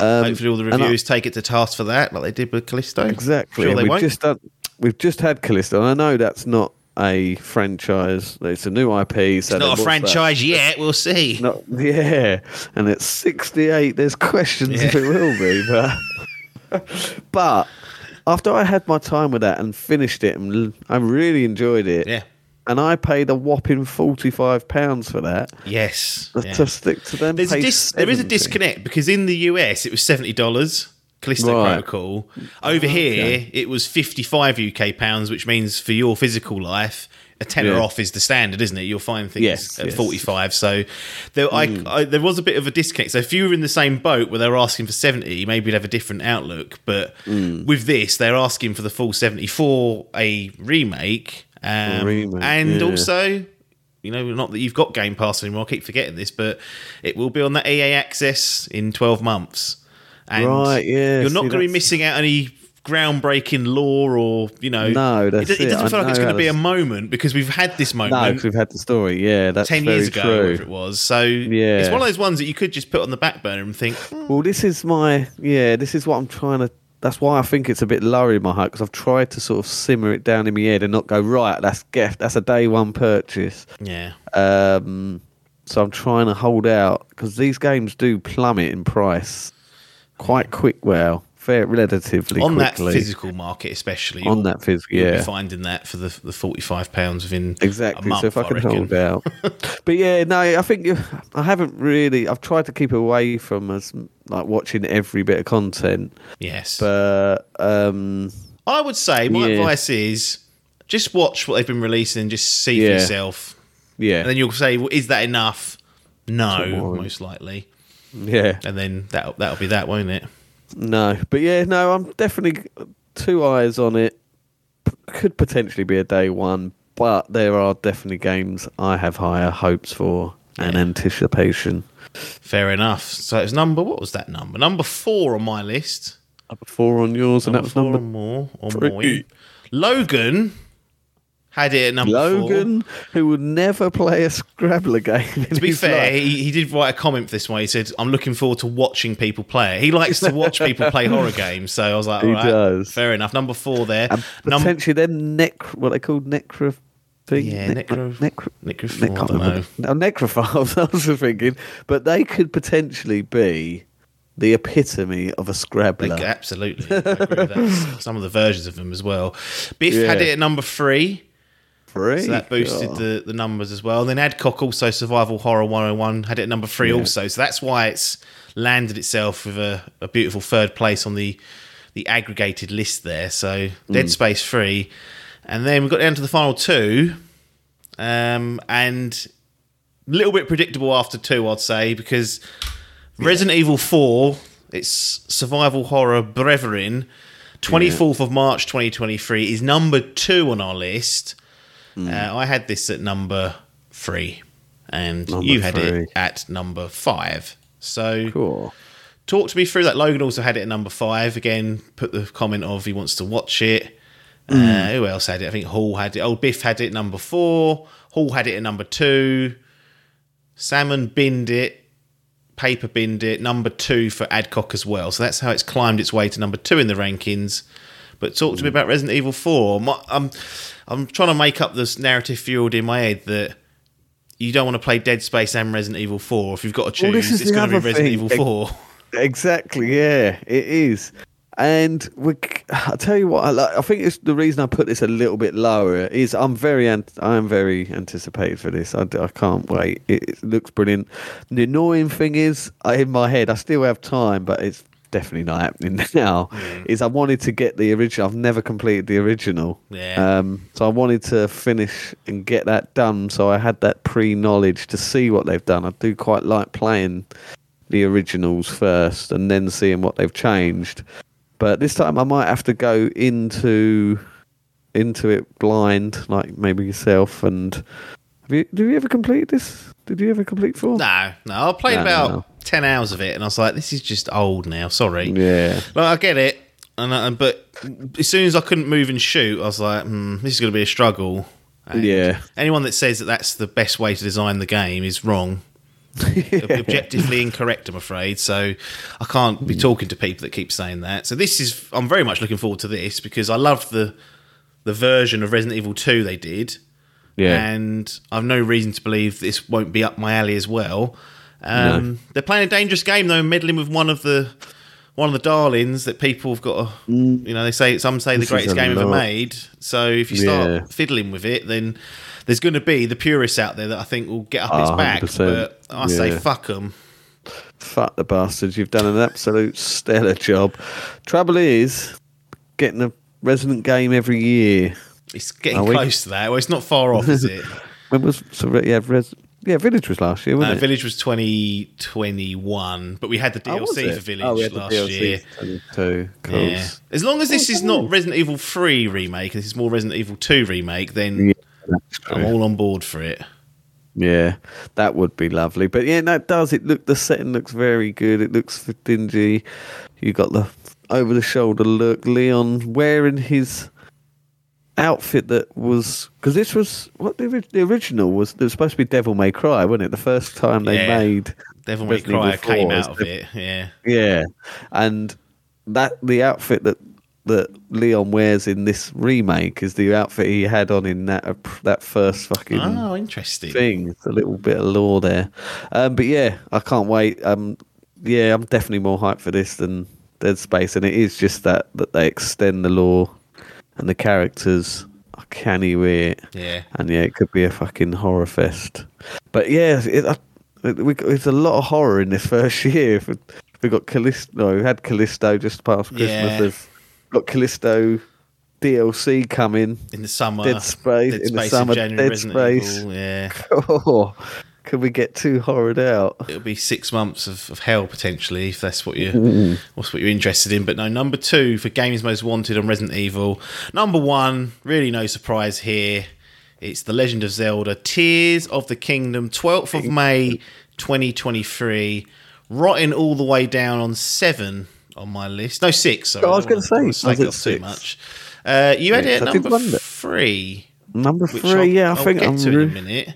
Hopefully all the reviews take it to task for that, like they did with Callisto. Exactly. Sure they won't. We've just had Callisto, and I know that's not a franchise. It's a new IP. It's not a franchise yet. We'll see. Yeah. And it's 68. There's questions if it will be. But, but after I had my time with that and finished it, and I really enjoyed it. Yeah. And I paid a whopping £45 for that. Yes. To stick to them. There is a disconnect because in the US it was $70, Callisto Protocol. Over here it was 55 UK pounds, which means for your physical life, a tenner off is the standard, isn't it? You'll find things at 45. So there was a bit of a disconnect. So if you were in the same boat where they were asking for 70, maybe you'd have a different outlook. But with this, they're asking for the full 70 for a remake. Also, you know, not that you've got Game Pass anymore, I keep forgetting this, but it will be on the EA Access in 12 months. And you're not going to be missing out any groundbreaking lore or, you know... No, that's it. It doesn't feel like it's going to be a moment because we've had this moment. No, because we've had the story, that's 10 years ago, whatever it was. So it's one of those ones that you could just put on the back burner and think... Well, this is my... Yeah, this is what I'm trying to... That's why I think it's a bit lower in my heart, because I've tried to sort of simmer it down in my head and not go, right, that's a day one purchase. Yeah. So I'm trying to hold out, because these games do plummet in price quite quick, relatively on quickly. On that physical market especially. On that physical, you'll be finding that for the £45 within a month, so if I can hold out. But I think I haven't really... I've tried to keep away from us... like watching every bit of content. Yes. But I would say my advice is just watch what they've been releasing and just see for yourself. Yeah. And then you'll say, well, is that enough? No, most likely. Yeah. And then that'll be that, won't it? No. But I'm definitely two eyes on it. Could potentially be a day one, but there are definitely games I have higher hopes for and anticipation. Fair enough. So it was number? Number 4 on my list. Number 4 on yours, and that was number three. Logan had it at number 4. Logan, who would never play a Scrabbler game. To be fair, he did write a comment for this one. He said, I'm looking forward to watching people play it. He likes to watch people play horror games. So I was like, all right, fair enough. Number 4 there. And potentially then what they called necro... Yeah, necrophile. I don't know. Necrophiles, I was thinking. But they could potentially be the epitome of a Scrabbler. Absolutely. I agree with that. Some of the versions of them as well. Biff had it at number 3. So that boosted the numbers as well. And then Adcock also, Survival Horror 101, had it at number 3 also. So that's why it's landed itself with a beautiful third place on the aggregated list there. So Dead Space 3... And then we got down to the final 2, and a little bit predictable after 2, I'd say, because Resident Evil 4, its survival horror brethren, 24th of March 2023, is number 2 on our list. I had this at number 3, and you had it at number 5. So cool. Talk to me through that. Logan also had it at number 5. Again, put the comment of he wants to watch it. Who else had it? I think Hall had it. Old Biff had it at number 4. Hall had it at number 2. Salmon binned it. Paper binned it. Number 2 for Adcock as well. So that's how it's climbed its way to number 2 in the rankings. But talk to me about Resident Evil 4. I'm trying to make up this narrative fueled in my head that you don't want to play Dead Space and Resident Evil 4. If you've got to choose, it's going to be Resident Evil 4. Exactly, it is. And I'll tell you what, I think it's the reason I put this a little bit lower is I'm very anticipated for this. I can't wait. It looks brilliant. The annoying thing is, in my head, I still have time, but it's definitely not happening now, is I wanted to get the original. I've never completed the original. Yeah. So I wanted to finish and get that done, so I had that pre-knowledge to see what they've done. I do quite like playing the originals first and then seeing what they've changed. But this time I might have to go into it blind, like maybe yourself. And did you ever complete this? Did you ever complete 4? No. I played about 10 hours of it, and I was like, this is just old now. Sorry. Yeah. Like, I get it, but as soon as I couldn't move and shoot, I was like, this is going to be a struggle. And anyone that says that's the best way to design the game is wrong. Objectively incorrect, I'm afraid. So I can't be talking to people that keep saying that. So this is, I'm very much looking forward to this because I love the version of Resident Evil 2 they did. Yeah. And I've no reason to believe this won't be up my alley as well. No. They're playing a dangerous game though, meddling with one of the darlings that people have got. You know, some say the greatest game ever made. So if you start fiddling with it, then there's going to be the purists out there that I think will get up its back. 100%. But I say fuck them. Fuck the bastards! You've done an absolute stellar job. Trouble is, getting a Resident game every year. It's getting close to that. Well, it's not far off, is it? When was Village was last year, wasn't it? Village was 2021, but we had the DLC for Village last year. Cool. Yeah. As long as this is not Resident Evil 3 remake, and this is more Resident Evil 2 remake, then I'm all on board for it. Yeah, that would be lovely. But yeah, no, it does. The setting looks very good. It looks dingy. You got the over-the-shoulder look. Leon wearing his outfit that was, because this was what the original was. It was supposed to be Devil May Cry, wasn't it? The first time they made Devil May Cry came out of it, yeah. And that the outfit that Leon wears in this remake is the outfit he had on in that first fucking interesting thing. It's a little bit of lore there, but yeah, I can't wait. I'm definitely more hyped for this than Dead Space, and it is just that they extend the lore. And the characters are canny with it. Yeah. And yeah, it could be a fucking horror fest. But yeah, it's a lot of horror in this first year. We've got Callisto just past Christmas. Yeah. We've got Callisto DLC coming. In the summer. Dead Space in the summer. January, Dead Space. Evil, yeah. Oh, could we get too horrored out? It'll be 6 months of hell potentially if that's what you're interested in. But no, number two for Games Most Wanted on Resident Evil. Number one, really no surprise here. It's The Legend of Zelda: Tears of the Kingdom, 12th of May, 2023. Rotting all the way down on 7 on my list. No, 6. Sorry. I was going to say, I got too much. You had it at number 3. Number 3, yeah. I think I'll get to in a minute.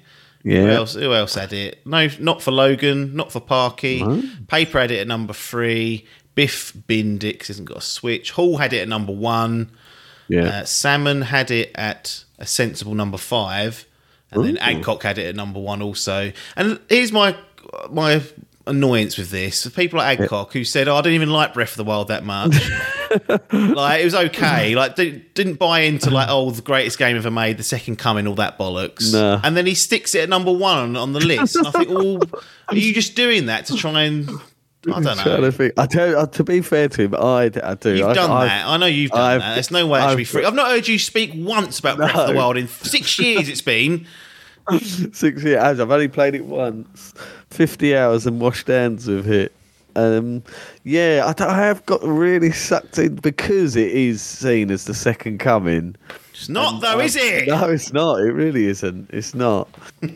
Yeah. Who else had it? No, not for Logan, not for Parky. No. Paper had it at number 3. Biff Bindix hasn't got a switch. Hall had it at number 1. Yeah. Salmon had it at a sensible number 5, and then Adcock had it at number 1 also. And here's my annoyance with this: the people at Adcock who said, "I don't even like Breath of the Wild that much." Like, it was okay. Like, didn't buy into like, oh, the greatest game ever made, the second coming, all that bollocks. No. And then he sticks it at number 1 on the list. And I think, are you just doing that to try and? I don't know. To be fair to him, I do. You've done that. I know you've done that. There's no way it should be free. I've not heard you speak once about Breath of the Wild in 6 years. It's been. 6 years. I've only played it once. 50 hours and washed hands of it. I have got really sucked in because it is seen as the second coming. It's not, though, is it? No, it's not. It really isn't. It's not.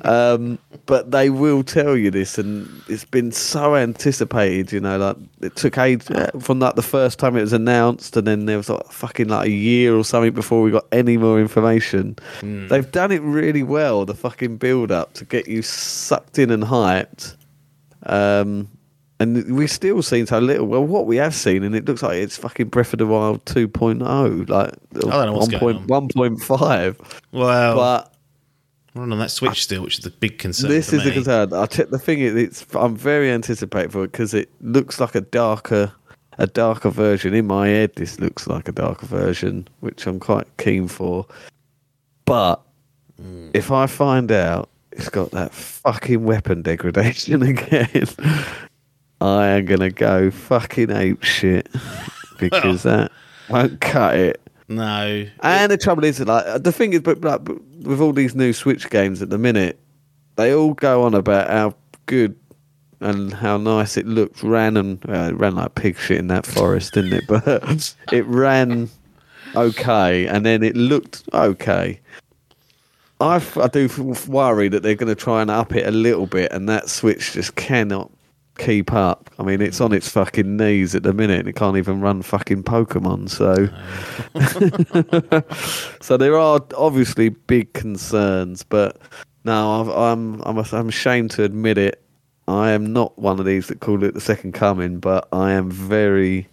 But they will tell you this, and it's been so anticipated. You know, like it took ages from like the first time it was announced, and then there was like fucking like a year or something before we got any more information. Mm. They've done it really well. The fucking build up to get you sucked in and hyped. And we've still seen so little. Well, what we have seen, and it looks like it's fucking Breath of the Wild 2.0, like I don't know what's going on. 1.5. Well, but we're on that Switch still, which is the big concern. This is the concern. I check the thing. I'm very anticipating for it because it looks like a darker version. In my head, this looks like a darker version, which I'm quite keen for. But if I find out it's got that fucking weapon degradation again. I am going to go fucking ape shit because that won't cut it. No. And the trouble is, like, the thing is, but with all these new Switch games at the minute, they all go on about how good and how nice it looked. It ran like pig shit in that forest, didn't it? But it ran okay, and then it looked okay. I do worry that they're going to try and up it a little bit, and that Switch just cannot keep up. I mean, it's on its fucking knees at the minute and it can't even run fucking Pokemon, so so there are obviously big concerns, but no, I'm ashamed to admit it, I am not one of these that call it the second coming, but I am very,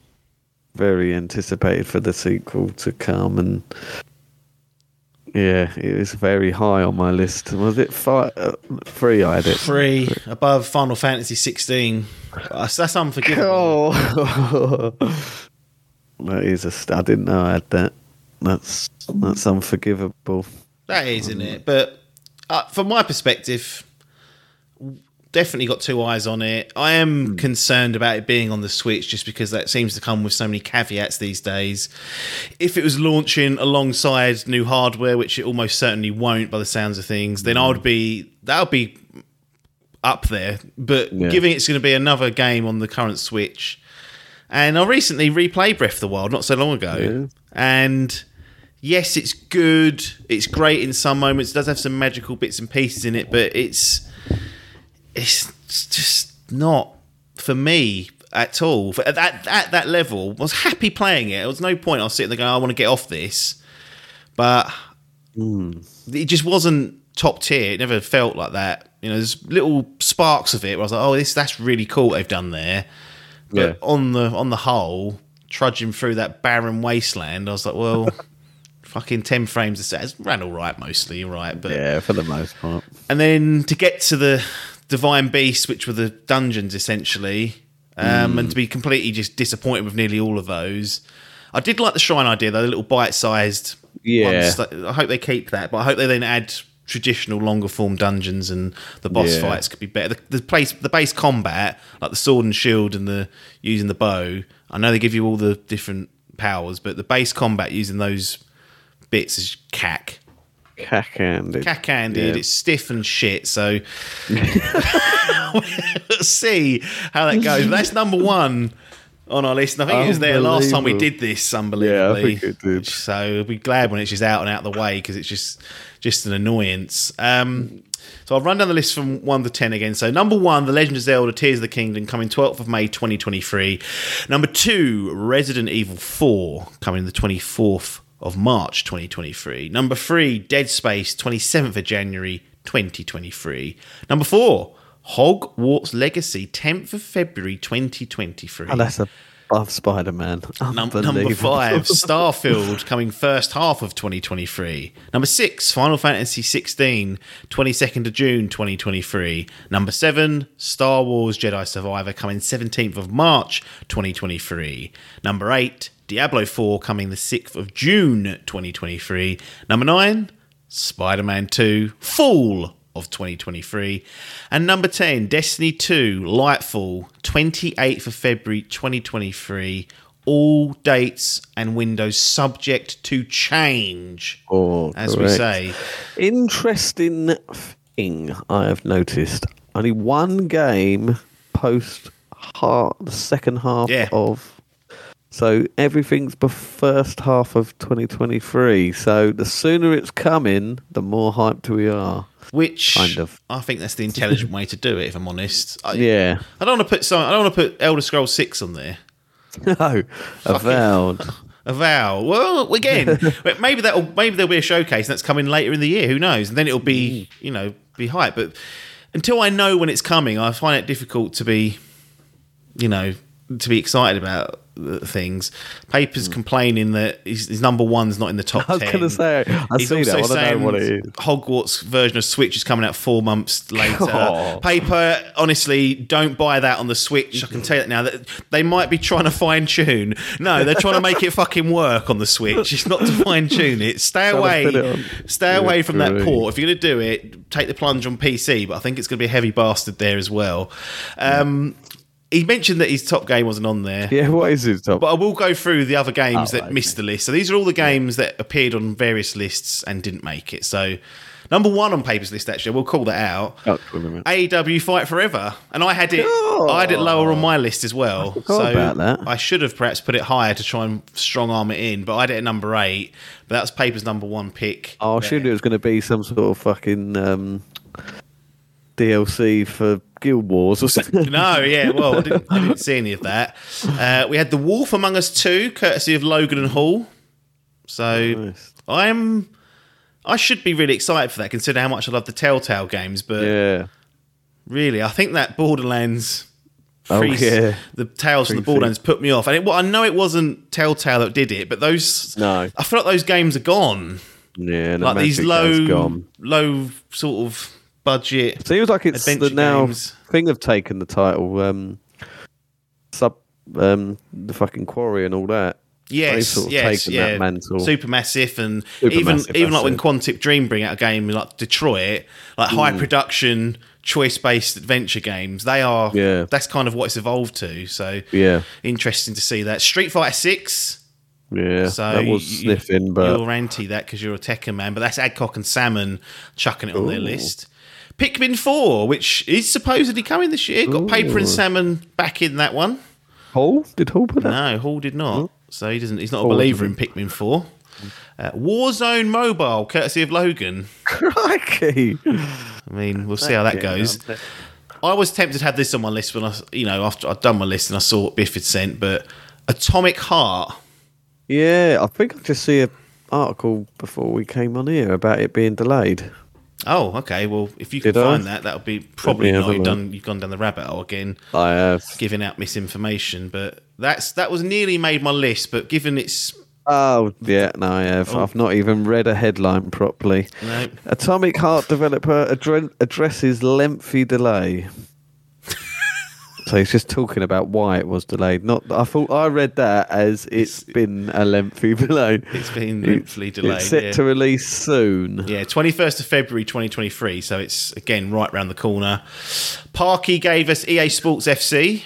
very anticipated for the sequel to come. And yeah, it was very high on my list. Was it three? I had it. Three, above Final Fantasy 16. That's unforgivable. Oh. That is I didn't know I had that. That's unforgivable. That is, isn't it? But from my perspective, definitely got two eyes on it. I am concerned about it being on the Switch just because that seems to come with so many caveats these days. If it was launching alongside new hardware, which it almost certainly won't by the sounds of things, then that would be up there. But given it's going to be another game on the current Switch, and I recently replayed Breath of the Wild not so long ago, and yes, it's good. It's great in some moments. It does have some magical bits and pieces in it, but it's just not for me at all. At that level, I was happy playing it. There was no point I was sitting there going, I want to get off this. But it just wasn't top tier. It never felt like that. You know, there's little sparks of it where I was like, oh, that's really cool what they've done there. But on the whole, trudging through that barren wasteland, I was like, well... Fucking 10 frames a second. It ran all right, mostly, right? But yeah, for the most part. And then to get to the Divine Beasts, which were the dungeons, essentially, and to be completely just disappointed with nearly all of those. I did like the shrine idea, though, the little bite-sized ones. I hope they keep that, but I hope they then add traditional longer-form dungeons and the boss fights could be better. The base combat, like the sword and shield and the using the bow, I know they give you all the different powers, but the base combat using those... bits is cack-handed. It's stiff and shit, so let's see how that goes. But that's number one on our list, and I think it was there last time we did this, unbelievably. Yeah, I think it did. So we'll be glad when it's just out and out of the way, because it's just an annoyance. So I'll run down the list from 1 to 10 again. So number 1, The Legend of Zelda Tears of the Kingdom, coming 12th of May 2023. Number 2, Resident Evil 4, coming the 24th of March 2023. Number 3, Dead Space, 27th of January 2023. Number 4, Hogwarts Legacy, 10th of February 2023. Oh, that's above Spider-Man. Number 5, Starfield, coming first half of 2023. Number 6, Final Fantasy 16, 22nd of June 2023. Number 7, Star Wars Jedi Survivor, coming 17th of March 2023. Number 8, Diablo 4, coming the 6th of June 2023. Number 9, Spider-Man 2, Fall of 2023. And number 10, Destiny 2, Lightfall, 28th of February 2023. All dates and windows subject to change, as correct. We say. Interesting thing I have noticed. Only one game post the second half of... So everything's the first half of 2023. So the sooner it's coming, the more hyped we are. Which kind of. I think that's the intelligent way to do it, if I'm honest. I don't want to put Elder Scrolls 6 on there. No, avowed. Avowed. Well, again, maybe there'll be a showcase, and that's coming later in the year. Who knows? And then it'll be be hype. But until I know when it's coming, I find it difficult to be excited about things. Paper's complaining that his number one's not in the top 10. I was going to say, I see that. I don't know what it is. Hogwarts version of Switch is coming out 4 months later. Oh. Paper, honestly, don't buy that on the Switch. I can tell you that now. That they might be trying to fine-tune. No, they're trying to make it fucking work on the Switch. It's not to fine-tune it. Stay away from that port. If you're going to do it, take the plunge on PC, but I think it's going to be a heavy bastard there as well. He mentioned that his top game wasn't on there. Yeah, what is his top? But I will go through the other games that missed the list. So these are all the games that appeared on various lists and didn't make it. So number 1 on Paper's list, actually, we'll call that out. Oh, AEW Fight Forever. And I had it lower on my list as well. I forgot about that. I should have perhaps put it higher to try and strong arm it in, but I had it at number 8. But that's Paper's number 1 pick. I assumed it was going to be some sort of fucking DLC for Guild Wars or something. No, yeah, well, I didn't see any of that. We had The Wolf Among Us 2, courtesy of Logan and Hall. So nice. I should be really excited for that, considering how much I love the Telltale games, but really. I think that Borderlands... the Tales from the Borderlands put me off. And I know it wasn't Telltale that did it, but those... No. I feel like those games are gone. Yeah, like these low sort of budget. Seems like it's the now games. I think they've taken the title, the fucking Quarry and all that. Yes, sort of that mantle. Supermassive, and even like when Quantic Dream bring out a game like Detroit, like high production choice-based adventure games, they are. Yeah. That's kind of what it's evolved to. So yeah, interesting to see that. Street Fighter 6. Yeah, so that was sniffing, but you're anti that because you're a Tekken man. But that's Adcock and Salmon chucking it on their list. Pikmin 4, which is supposedly coming this year, got Paper and Salmon back in that one. Hall? Did Hall put that? No, Hall did not. So he doesn't. He's not a believer in Pikmin 4. Warzone Mobile, courtesy of Logan. Crikey! I mean, we'll see how that goes. I was tempted to have this on my list when I, after I'd done my list and I saw what Biff had sent, but Atomic Heart. Yeah, I think I just see an article before we came on here about it being delayed. Oh, okay. Well, if you can that'll be probably not. You've gone down the rabbit hole again. I have. Giving out misinformation, but that was nearly made my list, but given it's... Oh, yeah, no, I have. I've not even read a headline properly. No. Atomic Heart developer addresses lengthy delay. So he's just talking about why it was delayed. I thought I read that as it's been a lengthy delay. It's been lengthily delayed. It's set to release soon. Yeah, 21st of February 2023. So it's, again, right round the corner. Parky gave us EA Sports FC.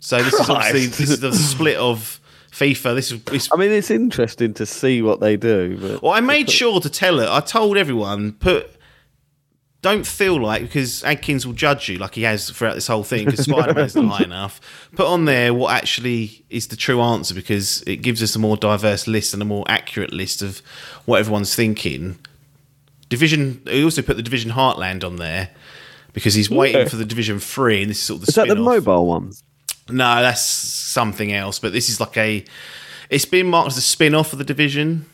So this is obviously the split of FIFA. This is. I mean, it's interesting to see what they do. But well, I made sure to tell it. I told everyone, don't feel like, because Adkins will judge you like he has throughout this whole thing, because Spider-Man's not high enough. Put on there what actually is the true answer, because it gives us a more diverse list and a more accurate list of what everyone's thinking. Division. He also put the Division Heartland on there, because he's waiting for the Division 3, and this is sort of the spin-off. Is that the mobile one? No, that's something else, but this is like it's been marked as a spin-off of the Division.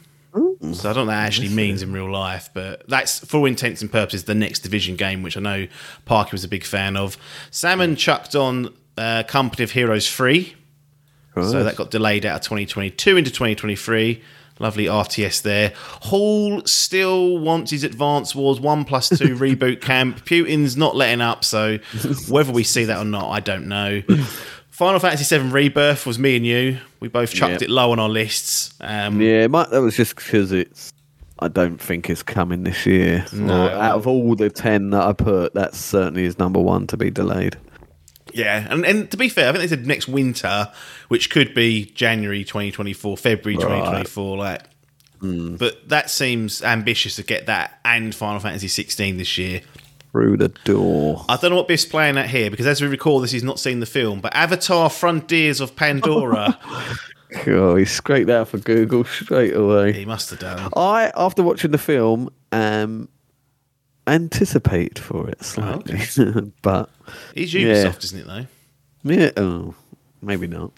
So I don't know what that actually means in real life, but that's, for all intents and purposes, the next Division game, which I know Parky was a big fan of. Salmon chucked on Company of Heroes 3. Right. So that got delayed out of 2022 into 2023. Lovely RTS there. Hall still wants his Advance Wars 1+2 reboot camp. Putin's not letting up, so whether we see that or not, I don't know. Final Fantasy VII Rebirth was me and you. We both chucked it low on our lists. That was just because it's... I don't think it's coming this year. No. Out of all the 10 that I put, that certainly is number one to be delayed. Yeah, and to be fair, I think they said next winter, which could be January 2024, February 2024. But that seems ambitious to get that and Final Fantasy 16 this year. Through the door. I don't know what Biff's playing at here, because as we recall this, he's not seen the film, but Avatar Frontiers of Pandora. God, he scraped that for Google straight away. He must have done. I, after watching the film, anticipated for it slightly. Oh, okay. But it's Ubisoft, isn't it, though? Yeah, maybe not.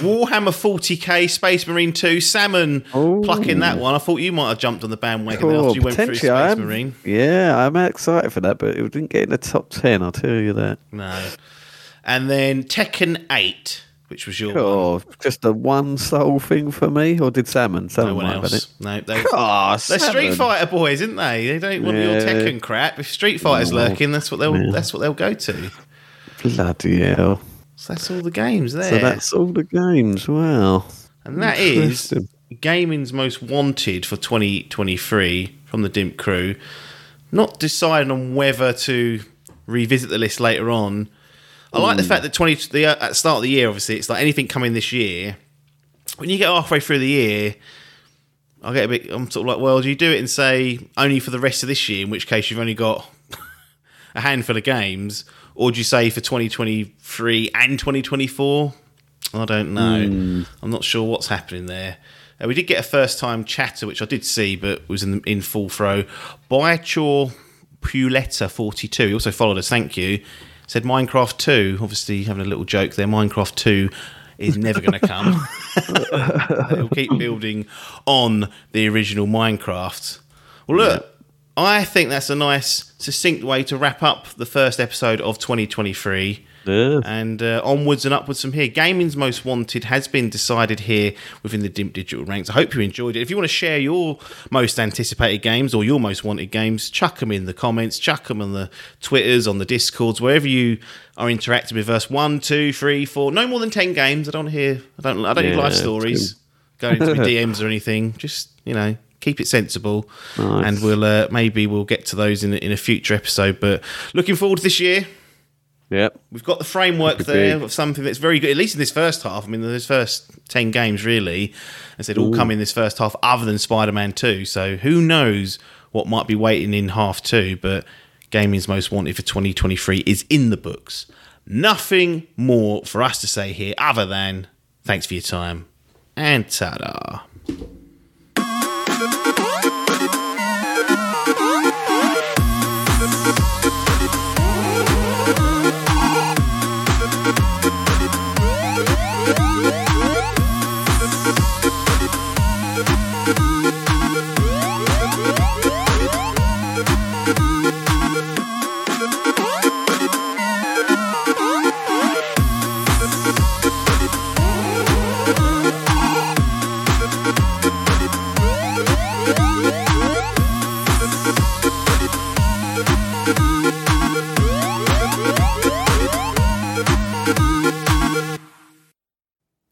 Warhammer 40k, Space Marine 2, Salmon plucking that one. I thought you might have jumped on the bandwagon after you went through Space Marine. Yeah, I'm excited for that, but it didn't get in the top 10, I'll tell you that. No. And then Tekken 8, which was your one. Just a one soul thing for me, or did Salmon? Salmon no one else. No, they're Street Fighter boys, aren't they? They don't want your Tekken crap. If Street Fighter's lurking, that's what they'll go to. Bloody hell. So that's all the games there. So that's all the games, wow. And that is Gaming's Most Wanted for 2023 from the Dimp crew. Not deciding on whether to revisit the list later on. I like the fact that at the start of the year, obviously, it's like anything coming this year. When you get halfway through the year, I'm sort of like, well, do you do it and say only for the rest of this year, in which case you've only got a handful of games, or do you say for 2023 and 2024? I don't know. I'm not sure what's happening there. We did get a first-time chatter, which I did see, but was in full throw. Bychor Puletta 42, he also followed us, thank you, said Minecraft 2. Obviously, having a little joke there, Minecraft 2 is never going to come. They'll keep building on the original Minecraft. Well, look, I think that's a nice, succinct way to wrap up the first episode of 2023. Yeah. And onwards and upwards from here. Gaming's Most Wanted has been decided here within the Dimp Digital ranks. I hope you enjoyed it. If you want to share your most anticipated games or your most wanted games, chuck them in the comments, chuck them on the Twitters, on the Discords, wherever you are interacting with us. 1, 2, 3, 4, no more than 10 games. I don't need life stories going into DMs or anything. Just, you know, keep it sensible. Nice. And we'll maybe we'll get to those in a future episode. But looking forward to this year. Yep. We've got the framework there of something that's very good, at least in this first half. I mean, those first 10 games, really, as they'd all come in this first half, other than Spider-Man 2. So who knows what might be waiting in half 2, but Gaming's Most Wanted for 2023 is in the books. Nothing more for us to say here other than thanks for your time and ta-da.